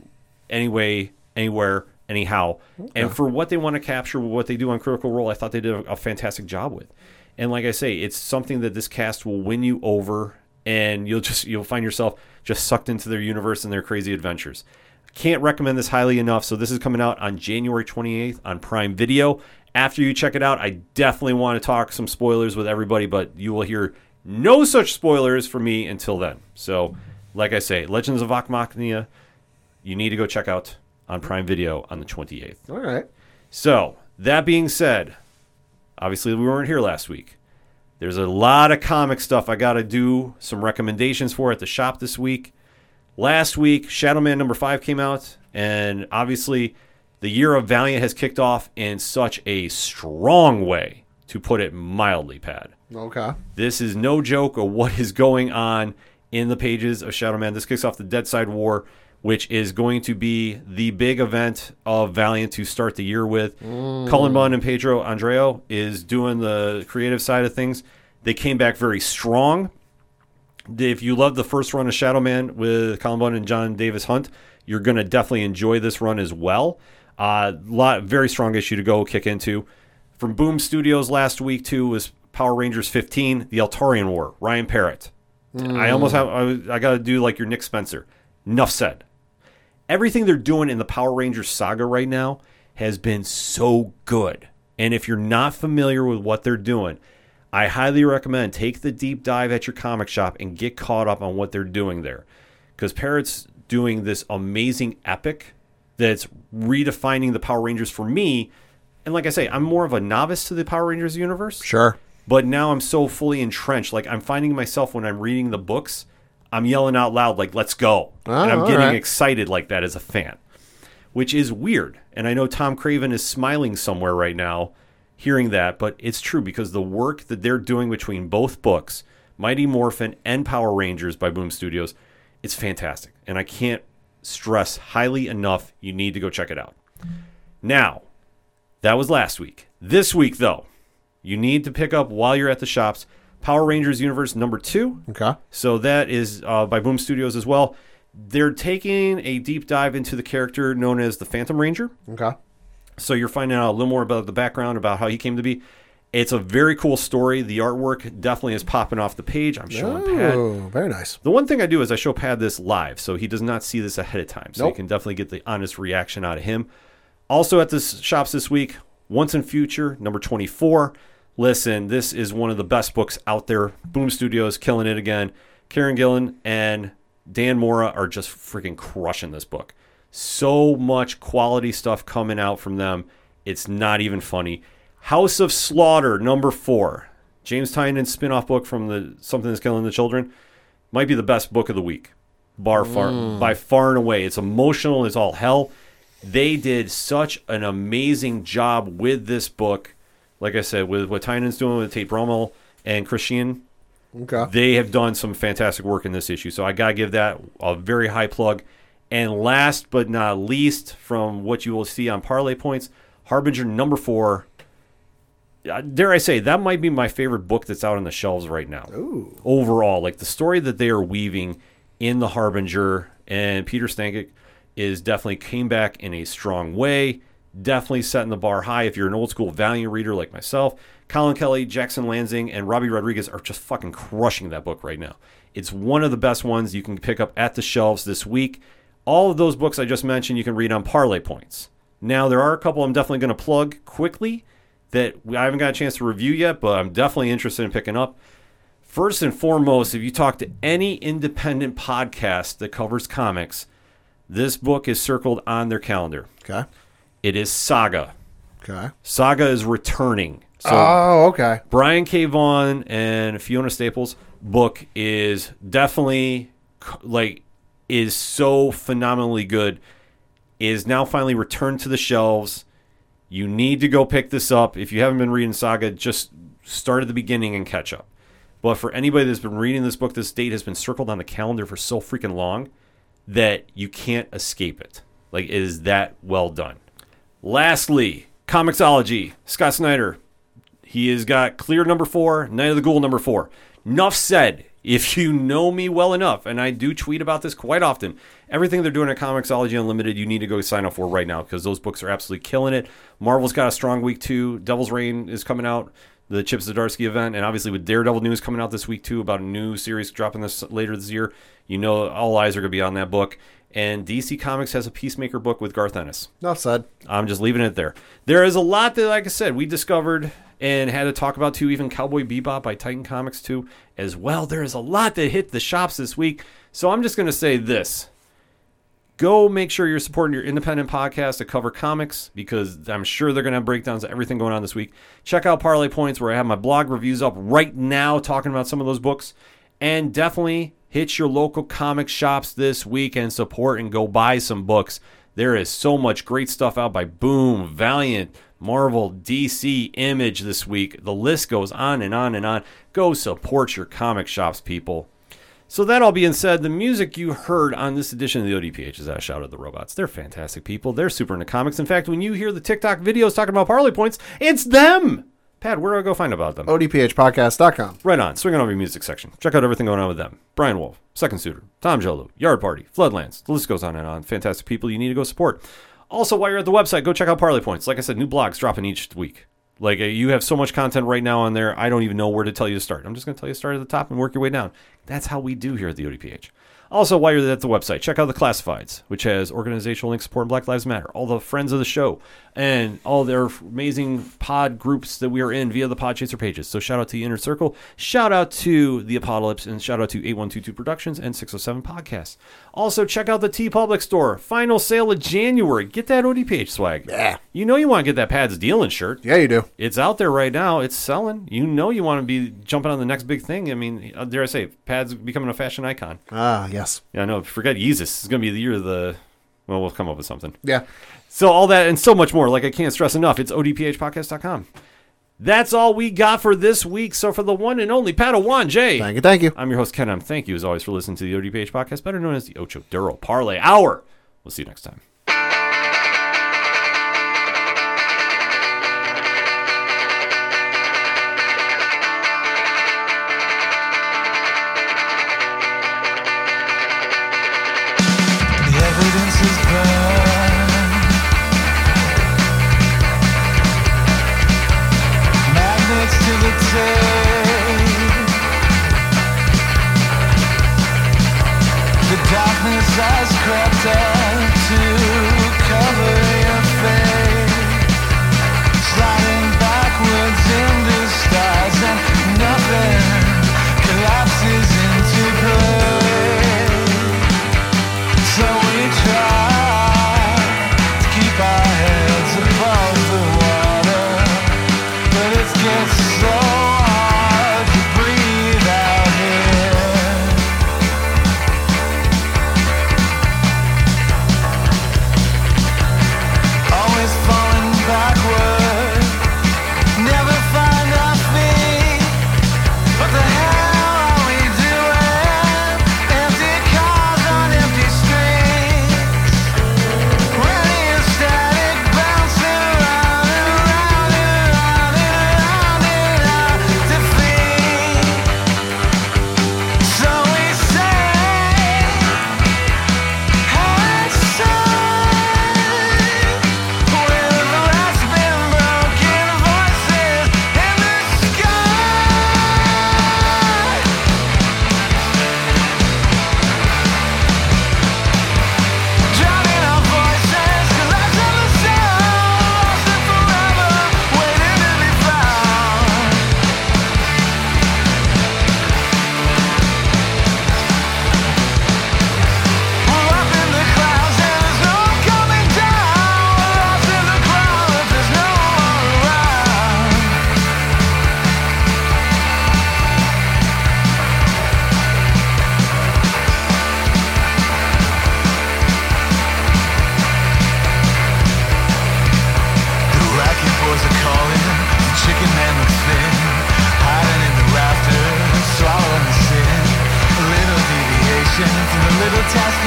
anyway, anywhere, anyhow. Okay. And for what they want to capture, what they do on Critical Role, I thought they did a fantastic job with. And like I say, it's something that this cast will win you over, and you'll find yourself just sucked into their universe and their crazy adventures. Can't recommend this highly enough. So this is coming out on January 28th on Prime Video. After you check it out, I definitely want to talk some spoilers with everybody, but you will hear no such spoilers from me until then. So like I say, Legends of Vox Machina, you need to go check out on Prime Video on the 28th. All right. So that being said, obviously we weren't here last week. There's a lot of comic stuff I got to do some recommendations for at the shop this week. Last week, Shadow Man number 5 came out, and obviously the year of Valiant has kicked off in such a strong way, to put it mildly, Pad. Okay. This is no joke of what is going on in the pages of Shadow Man. This kicks off the Deadside War, which is going to be the big event of Valiant to start the year with. Cullen Bunn and Pedro Andreu is doing the creative side of things. They came back very strong. If you love the first run of Shadow Man with Cullen Bunn and John Davis Hunt, you're going to definitely enjoy this run as well. Very strong issue to go kick into. From Boom Studios last week, too, was Power Rangers 15, The Altarian War, Ryan Parrott. I got to do like your Nick Spencer. Enough said. Everything they're doing in the Power Rangers saga right now has been so good. And if you're not familiar with what they're doing, I highly recommend take the deep dive at your comic shop and get caught up on what they're doing there. Because Parrott's doing this amazing epic that's redefining the Power Rangers for me. And like I say, I'm more of a novice to the Power Rangers universe. Sure. But now I'm so fully entrenched. Like, I'm finding myself when I'm reading the books, I'm yelling out loud, like, let's go. And I'm getting excited like that as a fan, which is weird. And I know Tom Craven is smiling somewhere right now hearing that, but it's true, because the work that they're doing between both books, Mighty Morphin and Power Rangers by Boom Studios, it's fantastic. And I can't stress highly enough, you need to go check it out. Now, that was last week. This week, though, you need to pick up, while you're at the shops, Power Rangers Universe number 2. Okay. So that is by Boom Studios as well. They're taking a deep dive into the character known as the Phantom Ranger. Okay. So you're finding out a little more about the background, about how he came to be. It's a very cool story. The artwork definitely is popping off the page. I'm showing Pad. Very nice. The one thing I do is I show Pad this live, so he does not see this ahead of time. So you can definitely get the honest reaction out of him. Also at the shops this week, Once in Future, number 24. Listen, this is one of the best books out there. Boom Studios killing it again. Karen Gillan and Dan Mora are just freaking crushing this book. So much quality stuff coming out from them. It's not even funny. House of Slaughter, number 4. James Tynion's spin-off book from the Something That's Killing the Children. Might be the best book of the week. By far and away. It's emotional as all hell. They did such an amazing job with this book. Like I said, with what Tynion's doing with Tate Bromell and Chris Sheehan, they have done some fantastic work in this issue. So I got to give that a very high plug. And last but not least, from what you will see on Parlay Points, Harbinger number 4. Dare I say, that might be my favorite book that's out on the shelves right now. Ooh. Overall, like the story that they are weaving in the Harbinger, and Peter Stankic is definitely came back in a strong way, definitely setting the bar high. If you're an old school Valiant reader like myself, Colin Kelly, Jackson Lansing, and Robbie Rodriguez are just fucking crushing that book right now. It's one of the best ones you can pick up at the shelves this week. All of those books I just mentioned you can read on Parlay Points. Now, there are a couple I'm definitely going to plug quickly that I haven't got a chance to review yet, but I'm definitely interested in picking up. First and foremost, if you talk to any independent podcast that covers comics, this book is circled on their calendar. Okay. It is Saga. Okay. Saga is returning. So okay. Brian K. Vaughan and Fiona Staples' book is definitely, like, is so phenomenally good. It is now finally returned to the shelves. You need to go pick this up. If you haven't been reading Saga, just start at the beginning and catch up. But for anybody that's been reading this book, this date has been circled on the calendar for so freaking long that you can't escape it. Like, it is that well done. Lastly, Comixology. Scott Snyder. He has got Clear #4, Night of the Ghoul #4. Nuff said. If you know me well enough, and I do tweet about this quite often, everything they're doing at Comixology Unlimited, you need to go sign up for right now because those books are absolutely killing it. Marvel's got a strong week, too. Devil's Reign is coming out, the Chip Zdarsky event, and obviously with Daredevil news coming out this week, too, about a new series dropping this later this year, you know all eyes are going to be on that book. And DC Comics has a Peacemaker book with Garth Ennis. Not sad. I'm just leaving it there. There is a lot that, like I said, we discovered and had to talk about, too, even Cowboy Bebop by Titan Comics, too, as well. There is a lot that hit the shops this week. So I'm just going to say this. Go make sure you're supporting your independent podcast to cover comics because I'm sure they're going to have breakdowns of everything going on this week. Check out Parlay Points where I have my blog reviews up right now talking about some of those books. And definitely hit your local comic shops this week and support and go buy some books. There is so much great stuff out by Boom, Valiant, Marvel, DC, Image this week. The list goes on and on and on. Go support your comic shops, people. So that all being said, the music you heard on this edition of the ODPH is out of Shout Out the Robots. They're fantastic people. They're super into comics. In fact, when you hear the TikTok videos talking about Parlay Points, it's them! Pat, where do I go find about them? ODPHpodcast.com. Right on. Swing on over your music section. Check out everything going on with them. Brian Wolf, Second Suitor, Tom Jolo, Yard Party, Floodlands. The list goes on and on. Fantastic people you need to go support. Also, while you're at the website, go check out Parlay Points. Like I said, new blogs dropping each week. Like, you have so much content right now on there, I don't even know where to tell you to start. I'm just going to tell you to start at the top and work your way down. That's how we do here at the ODPH. Also, while you're at the website, check out the Classifieds, which has organizational link support and Black Lives Matter, all the friends of the show, and all their amazing pod groups that we are in via the Podchaser pages. So shout out to the Inner Circle, shout out to the Apocalypse, and shout out to 8122 Productions and 607 Podcasts. Also, check out the T Public Store, final sale of January. Get that ODPH swag. Yeah. You know you want to get that Pads Dealing shirt. Yeah, you do. It's out there right now. It's selling. You know you want to be jumping on the next big thing. I mean, dare I say, Pads becoming a fashion icon. Ah, yeah. Yes. Yeah, I know. Forget Yeezus. It's going to be the year of the... Well, we'll come up with something. Yeah. So all that and so much more. Like, I can't stress enough. It's odphpodcast.com. That's all we got for this week. So for the one and only Padawan Jay. Thank you. Thank you. I'm your host, Ken. I'm thank you, as always, for listening to the ODPH podcast, better known as the Ocho Duro Parlay Hour. We'll see you next time. The darkness has crept up to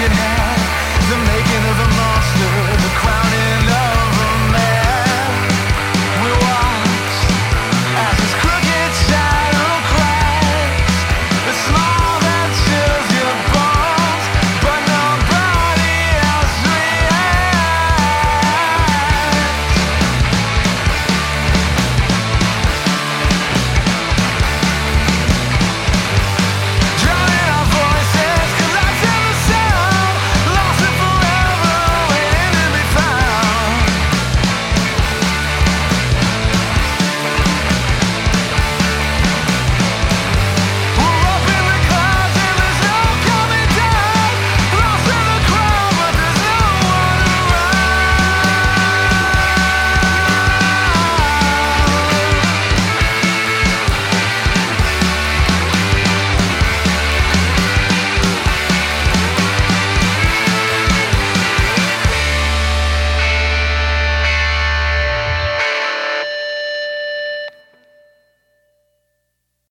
you now.